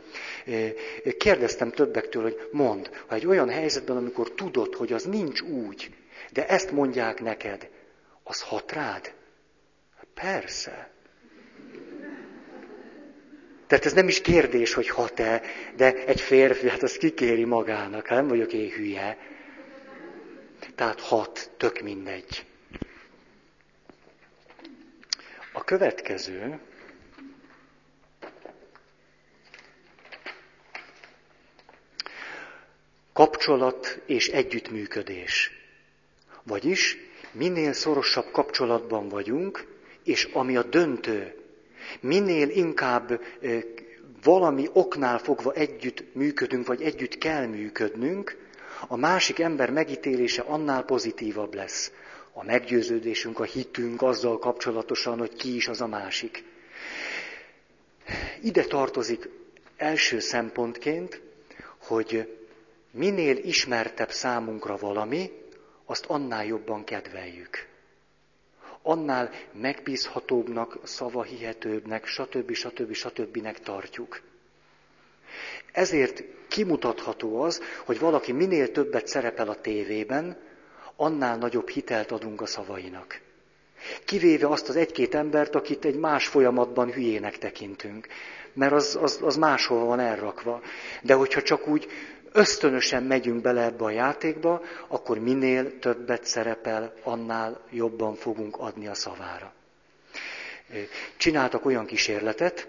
Kérdeztem többektől, hogy mondd, ha egy olyan helyzetben, amikor tudod, hogy az nincs úgy, de ezt mondják neked, az hat rád? Persze. Tehát ez nem is kérdés, hogy hat-e, de egy férfi, hát az kikéri magának, hát nem vagyok én hülye. Tehát hat, tök mindegy. A következő... kapcsolat és együttműködés. Vagyis minél szorosabb kapcsolatban vagyunk, és ami a döntő, minél inkább valami oknál fogva együtt működünk, vagy együtt kell működnünk, a másik ember megítélése annál pozitívabb lesz. A meggyőződésünk, a hitünk azzal kapcsolatosan, hogy ki is az a másik. Ide tartozik első szempontként, hogy minél ismertebb számunkra valami, azt annál jobban kedveljük. Annál megbízhatóbbnak, szavahihetőbbnek, stb. stb. stb.-nek tartjuk. Ezért kimutatható az, hogy valaki minél többet szerepel a tévében, annál nagyobb hitelt adunk a szavainak. Kivéve azt az egy-két embert, akit egy más folyamatban hülyének tekintünk, mert az, az, az máshol van elrakva. De hogyha csak úgy ösztönösen megyünk bele ebbe a játékba, akkor minél többet szerepel, annál jobban fogunk adni a szavára. Csináltak olyan kísérletet,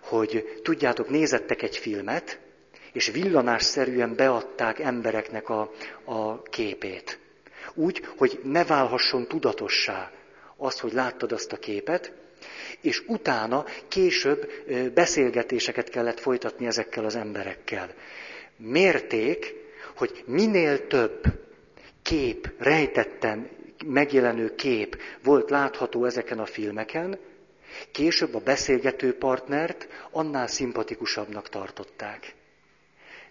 hogy tudjátok, nézettek egy filmet, és villanásszerűen beadták embereknek a, a képét. Úgy, hogy ne válhasson tudatossá az, hogy láttad azt a képet, és utána később beszélgetéseket kellett folytatni ezekkel az emberekkel. Mérték, hogy minél több kép, rejtetten megjelenő kép volt látható ezeken a filmeken, később a beszélgető partnert annál szimpatikusabbnak tartották.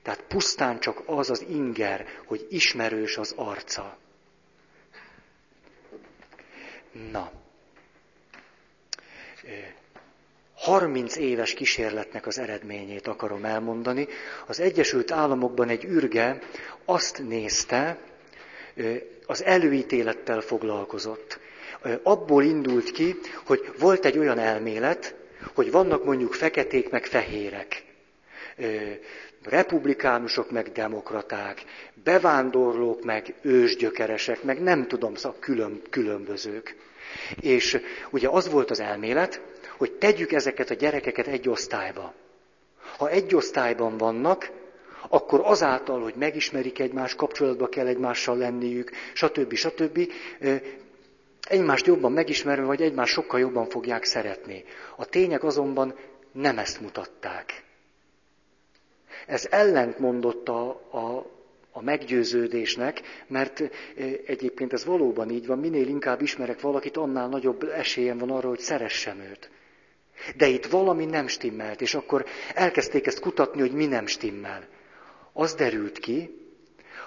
Tehát pusztán csak az az inger, hogy ismerős az arca. Na. harminc éves kísérletnek az eredményét akarom elmondani. Az Egyesült Államokban egy ürge azt nézte, az előítélettel foglalkozott. Abból indult ki, hogy volt egy olyan elmélet, hogy vannak mondjuk feketék meg fehérek, republikánusok meg demokraták, bevándorlók meg ősgyökeresek, meg nem tudom, szak külön, különbözők. És ugye az volt az elmélet, hogy tegyük ezeket a gyerekeket egy osztályba. Ha egy osztályban vannak, akkor azáltal, hogy megismerik egymást, kapcsolatba kell egymással lenniük, stb. stb. Egymást jobban megismerve, vagy egymást sokkal jobban fogják szeretni. A tények azonban nem ezt mutatták. Ez ellentmondott a, a, a meggyőződésnek, mert egyébként ez valóban így van, minél inkább ismerek valakit, annál nagyobb esélyem van arra, hogy szeressem őt. De itt valami nem stimmelt, és akkor elkezdték ezt kutatni, hogy mi nem stimmel. Az derült ki,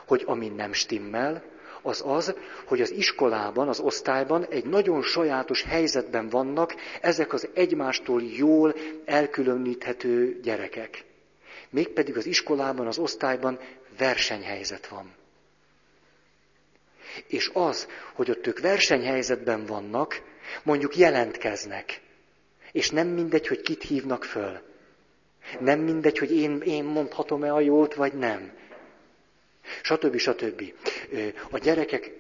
hogy ami nem stimmel, az az, hogy az iskolában, az osztályban egy nagyon sajátos helyzetben vannak ezek az egymástól jól elkülöníthető gyerekek. Mégpedig az iskolában, az osztályban versenyhelyzet van. És az, hogy ott ők versenyhelyzetben vannak, mondjuk jelentkeznek. És nem mindegy, hogy kit hívnak föl. Nem mindegy, hogy én, én mondhatom-e a jót, vagy nem. Stb. Stb. A gyerekek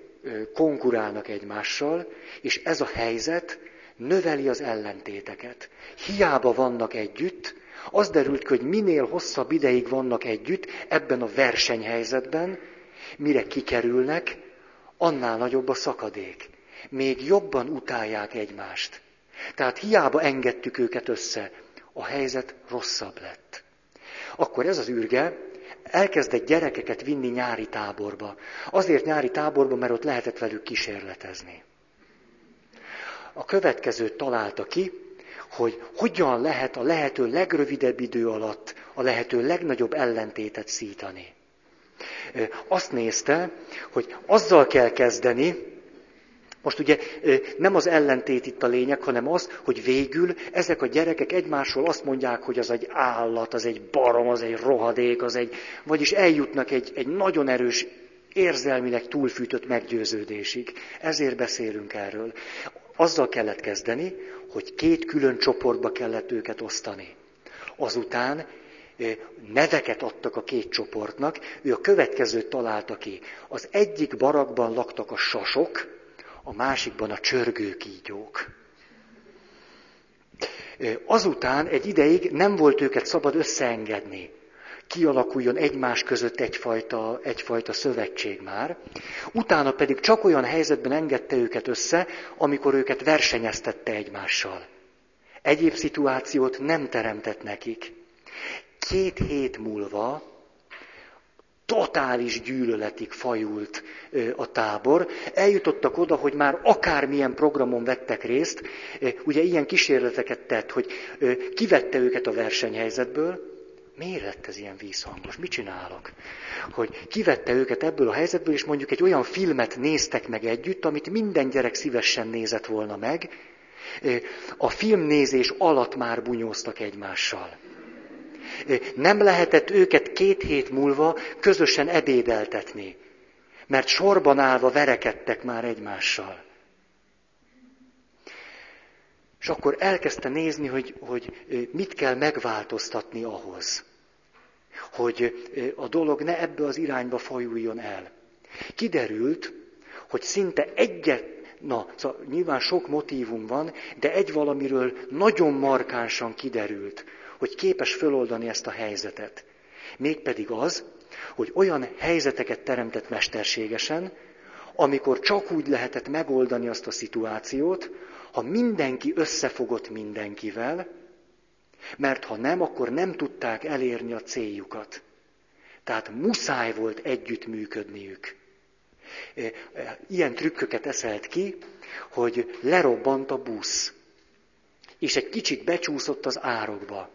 konkurálnak egymással, és ez a helyzet növeli az ellentéteket. Hiába vannak együtt, az derült ki, hogy minél hosszabb ideig vannak együtt ebben a versenyhelyzetben, mire kikerülnek, annál nagyobb a szakadék. Még jobban utálják egymást. Tehát hiába engedtük őket össze, a helyzet rosszabb lett. Akkor ez az ürge elkezdett gyerekeket vinni nyári táborba. Azért nyári táborba, mert ott lehetett velük kísérletezni. A következőt találta ki, hogy hogyan lehet a lehető legrövidebb idő alatt a lehető legnagyobb ellentétet szítani. Azt nézte, hogy azzal kell kezdeni, most ugye nem az ellentét itt a lényeg, hanem az, hogy végül ezek a gyerekek egymásról azt mondják, hogy az egy állat, az egy barom, az egy rohadék, az egy, vagyis eljutnak egy, egy nagyon erős, érzelmileg túlfűtött meggyőződésig. Ezért beszélünk erről. Azzal kellett kezdeni, hogy két külön csoportba kellett őket osztani. Azután neveket adtak a két csoportnak, ő a következőt találta ki. Az egyik barakban laktak a sasok, a másikban a csörgőkígyók. Azután egy ideig nem volt őket szabad összeengedni. Kialakuljon egymás között egyfajta, egyfajta szövetség már. Utána pedig csak olyan helyzetben engedte őket össze, amikor őket versenyeztette egymással. Egyéb szituációt nem teremtett nekik. Két hét múlva totális gyűlöletig fajult a tábor. Eljutottak oda, hogy már akármilyen programon vettek részt, ugye ilyen kísérleteket tett, hogy kivette őket a versenyhelyzetből. Miért lett ez ilyen vízhangos? Mit csinálok? Hogy kivette őket ebből a helyzetből, és mondjuk egy olyan filmet néztek meg együtt, amit minden gyerek szívesen nézett volna meg. A filmnézés alatt már bunyóztak egymással. Nem lehetett őket két hét múlva közösen ebédeltetni, mert sorban állva verekedtek már egymással. És akkor elkezdte nézni, hogy, hogy mit kell megváltoztatni ahhoz, hogy a dolog ne ebbe az irányba fajuljon el. Kiderült, hogy szinte egyet, na, szóval nyilván sok motívum van, de egy valamiről nagyon markánsan kiderült, hogy képes föloldani ezt a helyzetet. Mégpedig az, hogy olyan helyzeteket teremtett mesterségesen, amikor csak úgy lehetett megoldani azt a szituációt, ha mindenki összefogott mindenkivel, mert ha nem, akkor nem tudták elérni a céljukat. Tehát muszáj volt együttműködniük. Ilyen trükköket eszelt ki, hogy lerobbant a busz, és egy kicsit becsúszott az árokba.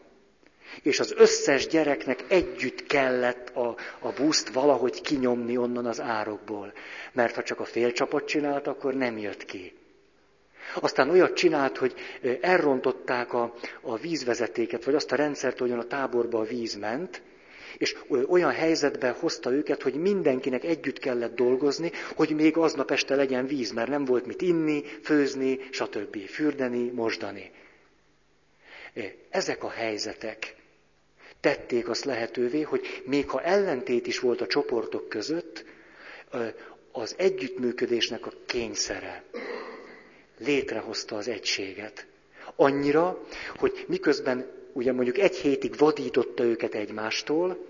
És az összes gyereknek együtt kellett a, a buszt valahogy kinyomni onnan az árokból. Mert ha csak a fél csapat csinált, akkor nem jött ki. Aztán olyat csinált, hogy elrontották a, a vízvezetéket, vagy azt a rendszert, hogy a táborba a víz ment, és olyan helyzetben hozta őket, hogy mindenkinek együtt kellett dolgozni, hogy még aznap este legyen víz, mert nem volt mit inni, főzni, stb. Fürdeni, mosdani. Ezek a helyzetek tették azt lehetővé, hogy még ha ellentét is volt a csoportok között, az együttműködésnek a kényszere létrehozta az egységet. Annyira, hogy miközben ugye mondjuk egy hétig vadította őket egymástól,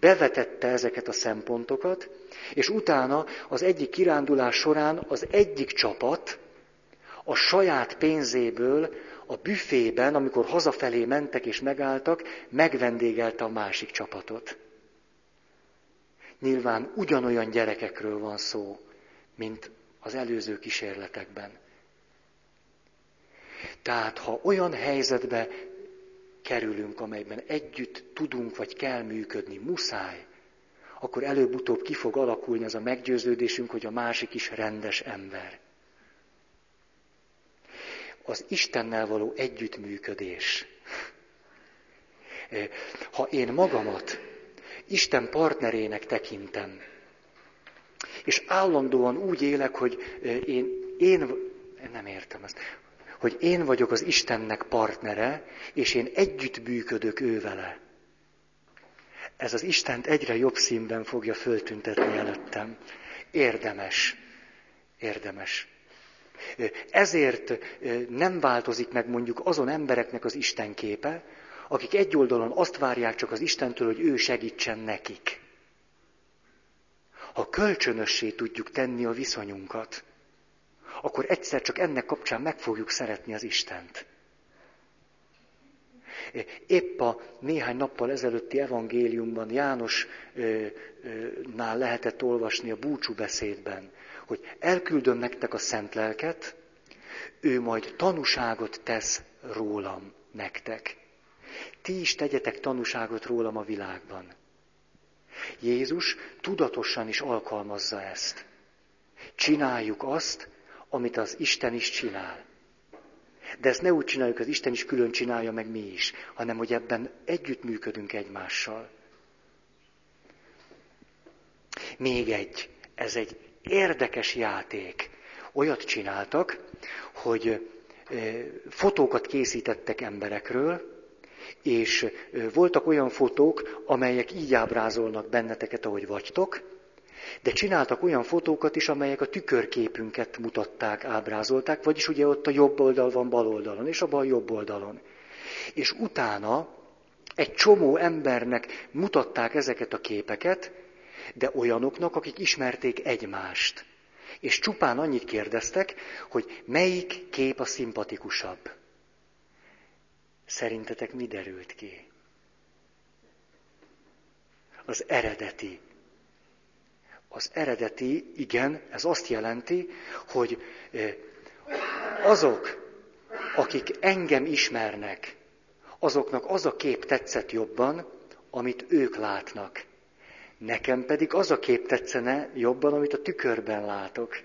bevetette ezeket a szempontokat, és utána az egyik kirándulás során az egyik csapat a saját pénzéből a büfében, amikor hazafelé mentek és megálltak, megvendégelte a másik csapatot. Nyilván ugyanolyan gyerekekről van szó, mint az előző kísérletekben. Tehát, ha olyan helyzetbe kerülünk, amelyben együtt tudunk vagy kell működni, muszáj, akkor előbb-utóbb ki fog alakulni ez a meggyőződésünk, hogy a másik is rendes ember. Az Istennel való együttműködés. Ha én magamat Isten partnerének tekintem, és állandóan úgy élek, hogy én, én nem értem ezt, hogy én vagyok az Istennek partnere, és én együttműködök ő vele. Ez az Istent egyre jobb színben fogja föltüntetni előttem. Érdemes érdemes. Ezért nem változik meg mondjuk azon embereknek az Isten képe, akik egy oldalon azt várják csak az Istentől, hogy ő segítsen nekik. Ha kölcsönössé tudjuk tenni a viszonyunkat, akkor egyszer csak ennek kapcsán meg fogjuk szeretni az Istent. Épp a néhány nappal ezelőtti evangéliumban Jánosnál lehetett olvasni a búcsúbeszédben, hogy elküldöm nektek a Szent Lelket, ő majd tanúságot tesz rólam nektek. Ti is tegyetek tanúságot rólam a világban. Jézus tudatosan is alkalmazza ezt. Csináljuk azt, amit az Isten is csinál. De ezt ne úgy csináljuk, hogy az Isten is külön csinálja meg mi is, hanem hogy ebben együttműködünk egymással. Még egy, ez egy érdekes játék. Olyat csináltak, hogy fotókat készítettek emberekről, és voltak olyan fotók, amelyek így ábrázolnak benneteket, ahogy vagytok, de csináltak olyan fotókat is, amelyek a tükörképünket mutatták, ábrázolták, vagyis ugye ott a jobb oldal van bal oldalon, és a bal jobb oldalon. És utána egy csomó embernek mutatták ezeket a képeket, de olyanoknak, akik ismerték egymást. És csupán annyit kérdeztek, hogy melyik kép a szimpatikusabb. Szerintetek mi derült ki? Az eredeti. Az eredeti, igen, ez azt jelenti, hogy azok, akik engem ismernek, azoknak az a kép tetszett jobban, amit ők látnak. Nekem pedig az a kép tetszene jobban, amit a tükörben látok.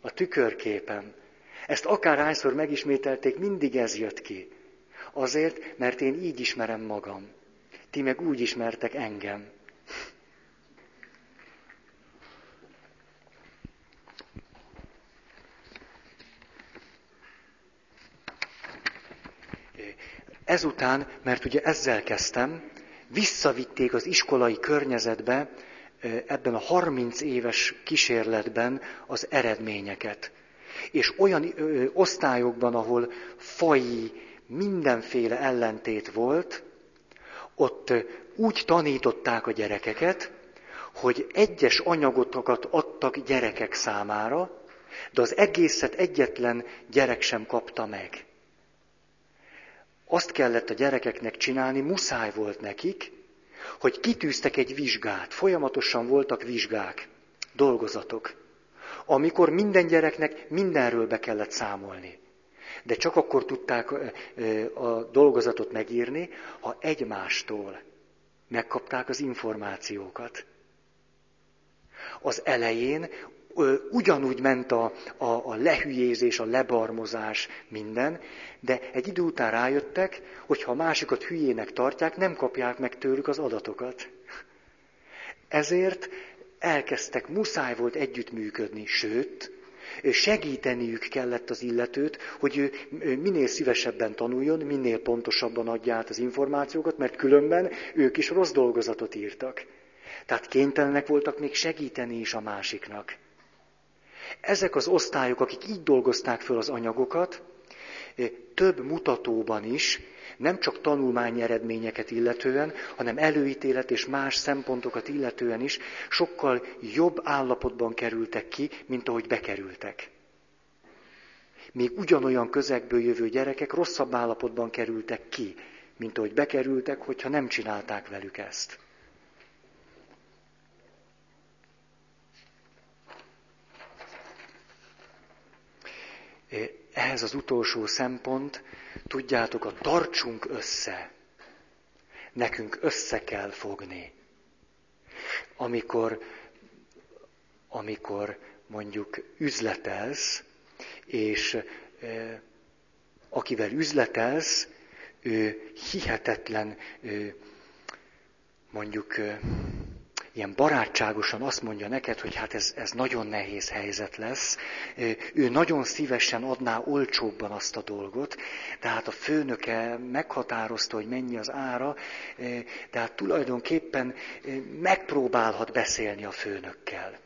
A tükörképen. Ezt akárhányszor megismételték, mindig ez jött ki. Azért, mert én így ismerem magam. Ti meg úgy ismertek engem. Ezután, mert ugye ezzel kezdtem, visszavitték az iskolai környezetbe ebben a harminc éves kísérletben az eredményeket. És olyan osztályokban, ahol faji, mindenféle ellentét volt, ott úgy tanították a gyerekeket, hogy egyes anyagokat adtak gyerekek számára, de az egészet egyetlen gyerek sem kapta meg. Azt kellett a gyerekeknek csinálni, muszáj volt nekik, hogy kitűztek egy vizsgát, folyamatosan voltak vizsgák, dolgozatok, amikor minden gyereknek mindenről be kellett számolni. De csak akkor tudták a dolgozatot megírni, ha egymástól megkapták az információkat. Az elején ugyanúgy ment a, a, a lehülyézés, a lebarmozás, minden, de egy idő után rájöttek, hogy ha másikat hülyének tartják, nem kapják meg tőlük az adatokat. Ezért elkezdtek, muszáj volt együttműködni, sőt, segíteniük kellett az illetőt, hogy ő minél szívesebben tanuljon, minél pontosabban adja át az információkat, mert különben ők is rossz dolgozatot írtak. Tehát kénytelenek voltak még segíteni is a másiknak. Ezek az osztályok, akik így dolgozták föl az anyagokat, több mutatóban is, nem csak tanulmányi eredményeket illetően, hanem előítélet és más szempontokat illetően is sokkal jobb állapotban kerültek ki, mint ahogy bekerültek. Még ugyanolyan közegből jövő gyerekek rosszabb állapotban kerültek ki, mint ahogy bekerültek, hogyha nem csinálták velük ezt. Ehhez az utolsó szempont, tudjátok, a tartsunk össze. Nekünk össze kell fogni. Amikor, amikor mondjuk üzletelsz, és e, akivel üzletelsz, ő hihetetlen, ő, mondjuk e, ilyen barátságosan azt mondja neked, hogy hát ez, ez nagyon nehéz helyzet lesz. Ő nagyon szívesen adná olcsóbban azt a dolgot, de hát a főnöke meghatározta, hogy mennyi az ára, de hát tulajdonképpen megpróbálhat beszélni a főnökkel.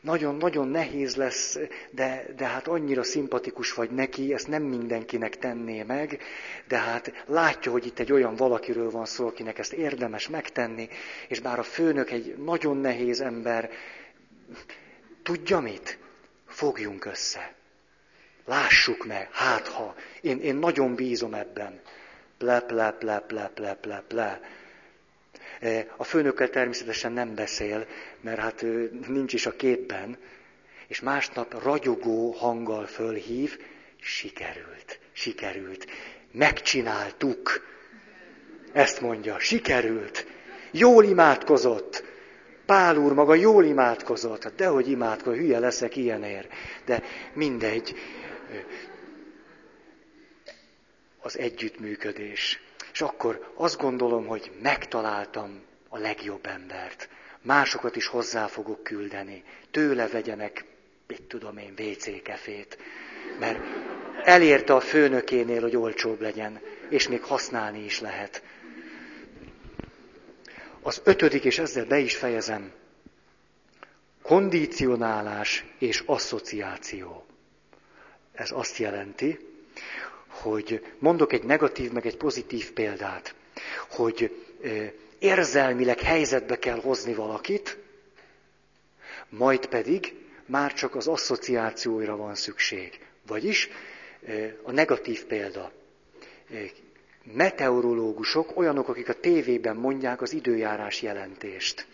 nagyon-nagyon nehéz lesz, de, de hát annyira szimpatikus vagy neki, ezt nem mindenkinek tenné meg, de hát látja, hogy itt egy olyan valakiről van szó, akinek ezt érdemes megtenni, és bár a főnök egy nagyon nehéz ember, tudja mit? Fogjunk össze. Lássuk meg, hát ha. Én, én nagyon bízom ebben. Ple, ple, ple, ple, ple, ple, ple. A főnökkel természetesen nem beszél, mert hát nincs is a képben, és másnap ragyogó hanggal fölhív, sikerült, sikerült, megcsináltuk. Ezt mondja, sikerült, jól imádkozott. Pál úr maga jól imádkozott, hát dehogy imádkozott, hülye leszek ilyenért, de mindegy. Az együttműködés. És akkor azt gondolom, hogy megtaláltam a legjobb embert. Másokat is hozzá fogok küldeni. Tőle vegyenek, mit tudom én, vé cé kefét. Mert elérte a főnökénél, hogy olcsóbb legyen, és még használni is lehet. Az ötödik, és ezzel be is fejezem, kondicionálás és asszociáció. Ez azt jelenti, hogy mondok egy negatív, meg egy pozitív példát, hogy érzelmileg helyzetbe kell hozni valakit, majd pedig már csak az asszociációra van szükség. Vagyis a negatív példa. Meteorológusok olyanok, akik a tévében mondják az időjárás jelentést.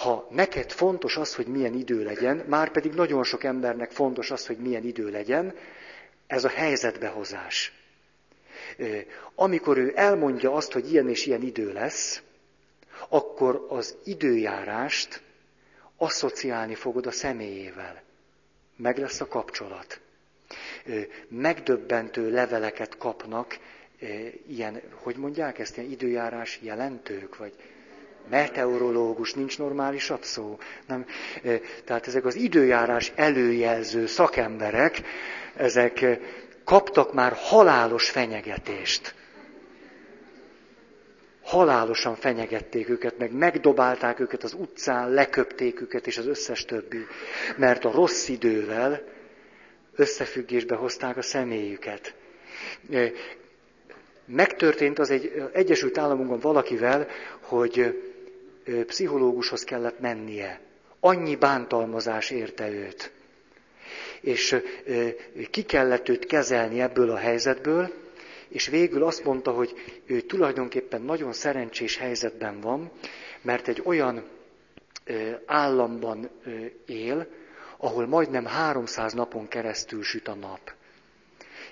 Ha neked fontos az, hogy milyen idő legyen, már pedig nagyon sok embernek fontos az, hogy milyen idő legyen, ez a helyzetbehozás. Amikor ő elmondja azt, hogy ilyen és ilyen idő lesz, akkor az időjárást asszociálni fogod a személyével. Meg lesz a kapcsolat. Megdöbbentő leveleket kapnak ilyen, hogy mondják ezt, ilyen időjárás jelentők, vagy meteorológus, nincs normálisabb szó. Nem. Tehát ezek az időjárás előjelző szakemberek, ezek kaptak már halálos fenyegetést. Halálosan fenyegették őket, meg megdobálták őket az utcán, leköpték őket, és az összes többi. Mert a rossz idővel összefüggésbe hozták a személyüket. Megtörtént az egy Egyesült Államokban valakivel, hogy pszichológushoz kellett mennie. Annyi bántalmazás érte őt. És ki kellett őt kezelni ebből a helyzetből, és végül azt mondta, hogy ő tulajdonképpen nagyon szerencsés helyzetben van, mert egy olyan államban él, ahol majdnem háromszáz napon keresztül süt a nap.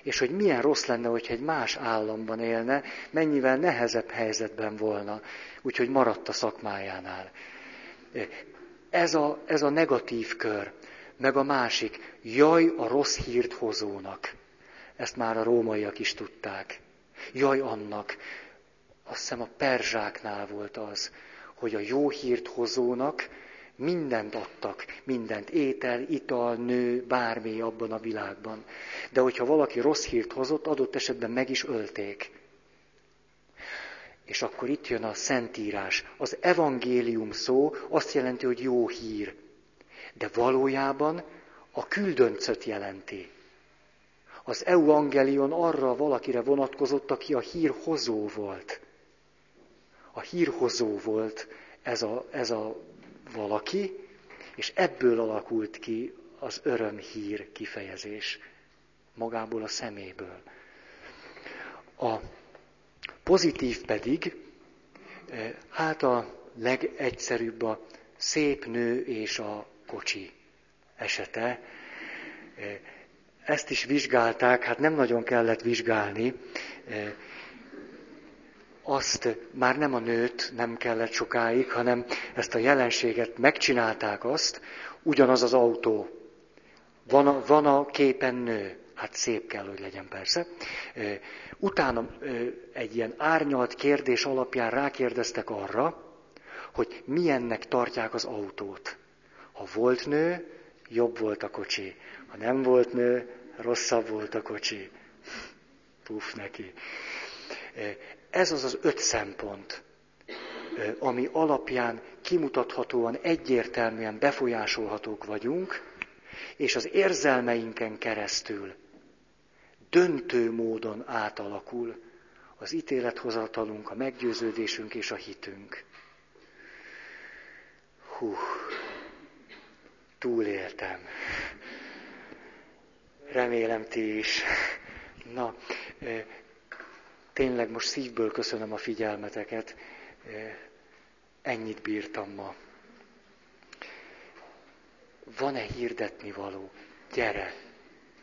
És hogy milyen rossz lenne, hogyha egy más államban élne, mennyivel nehezebb helyzetben volna, úgyhogy maradt a szakmájánál. Ez a, ez a negatív kör, meg a másik, jaj a rossz hírt hozónak. Ezt már a rómaiak is tudták. Jaj annak, azt hiszem a perzsáknál volt az, hogy a jó hírt hozónak mindent adtak, mindent, étel, ital, nő, bármi abban a világban. De hogyha valaki rossz hírt hozott, adott esetben meg is ölték. És akkor itt jön a Szentírás. Az evangélium szó azt jelenti, hogy jó hír, de valójában a küldöncöt jelenti. Az euangelion arra valakire vonatkozott, aki a hírhozó volt. A hírhozó volt ez a, ez a valaki, és ebből alakult ki az örömhír kifejezés, magából a szeméből. A pozitív pedig, hát a legegyszerűbb a szép nő és a kocsi esete. Ezt is vizsgálták, hát nem nagyon kellett vizsgálni, azt már nem a nőt nem kellett sokáig, hanem ezt a jelenséget megcsinálták azt, ugyanaz az autó. Van a, van a képen nő, hát szép kell, hogy legyen persze. Utána egy ilyen árnyalt kérdés alapján rákérdeztek arra, hogy milyennek tartják az autót. Ha volt nő, jobb volt a kocsi. Ha nem volt nő, rosszabb volt a kocsi. Puff neki. Ez az az öt szempont. ami alapján kimutathatóan, egyértelműen befolyásolhatók vagyunk, és az érzelmeinken keresztül döntő módon átalakul az ítélethozatalunk, a meggyőződésünk és a hitünk. Hú, túléltem. Remélem ti is. Na, tényleg most szívből köszönöm a figyelmeteket. Ennyit bírtam ma. Van-e hirdetnivaló? Gyere!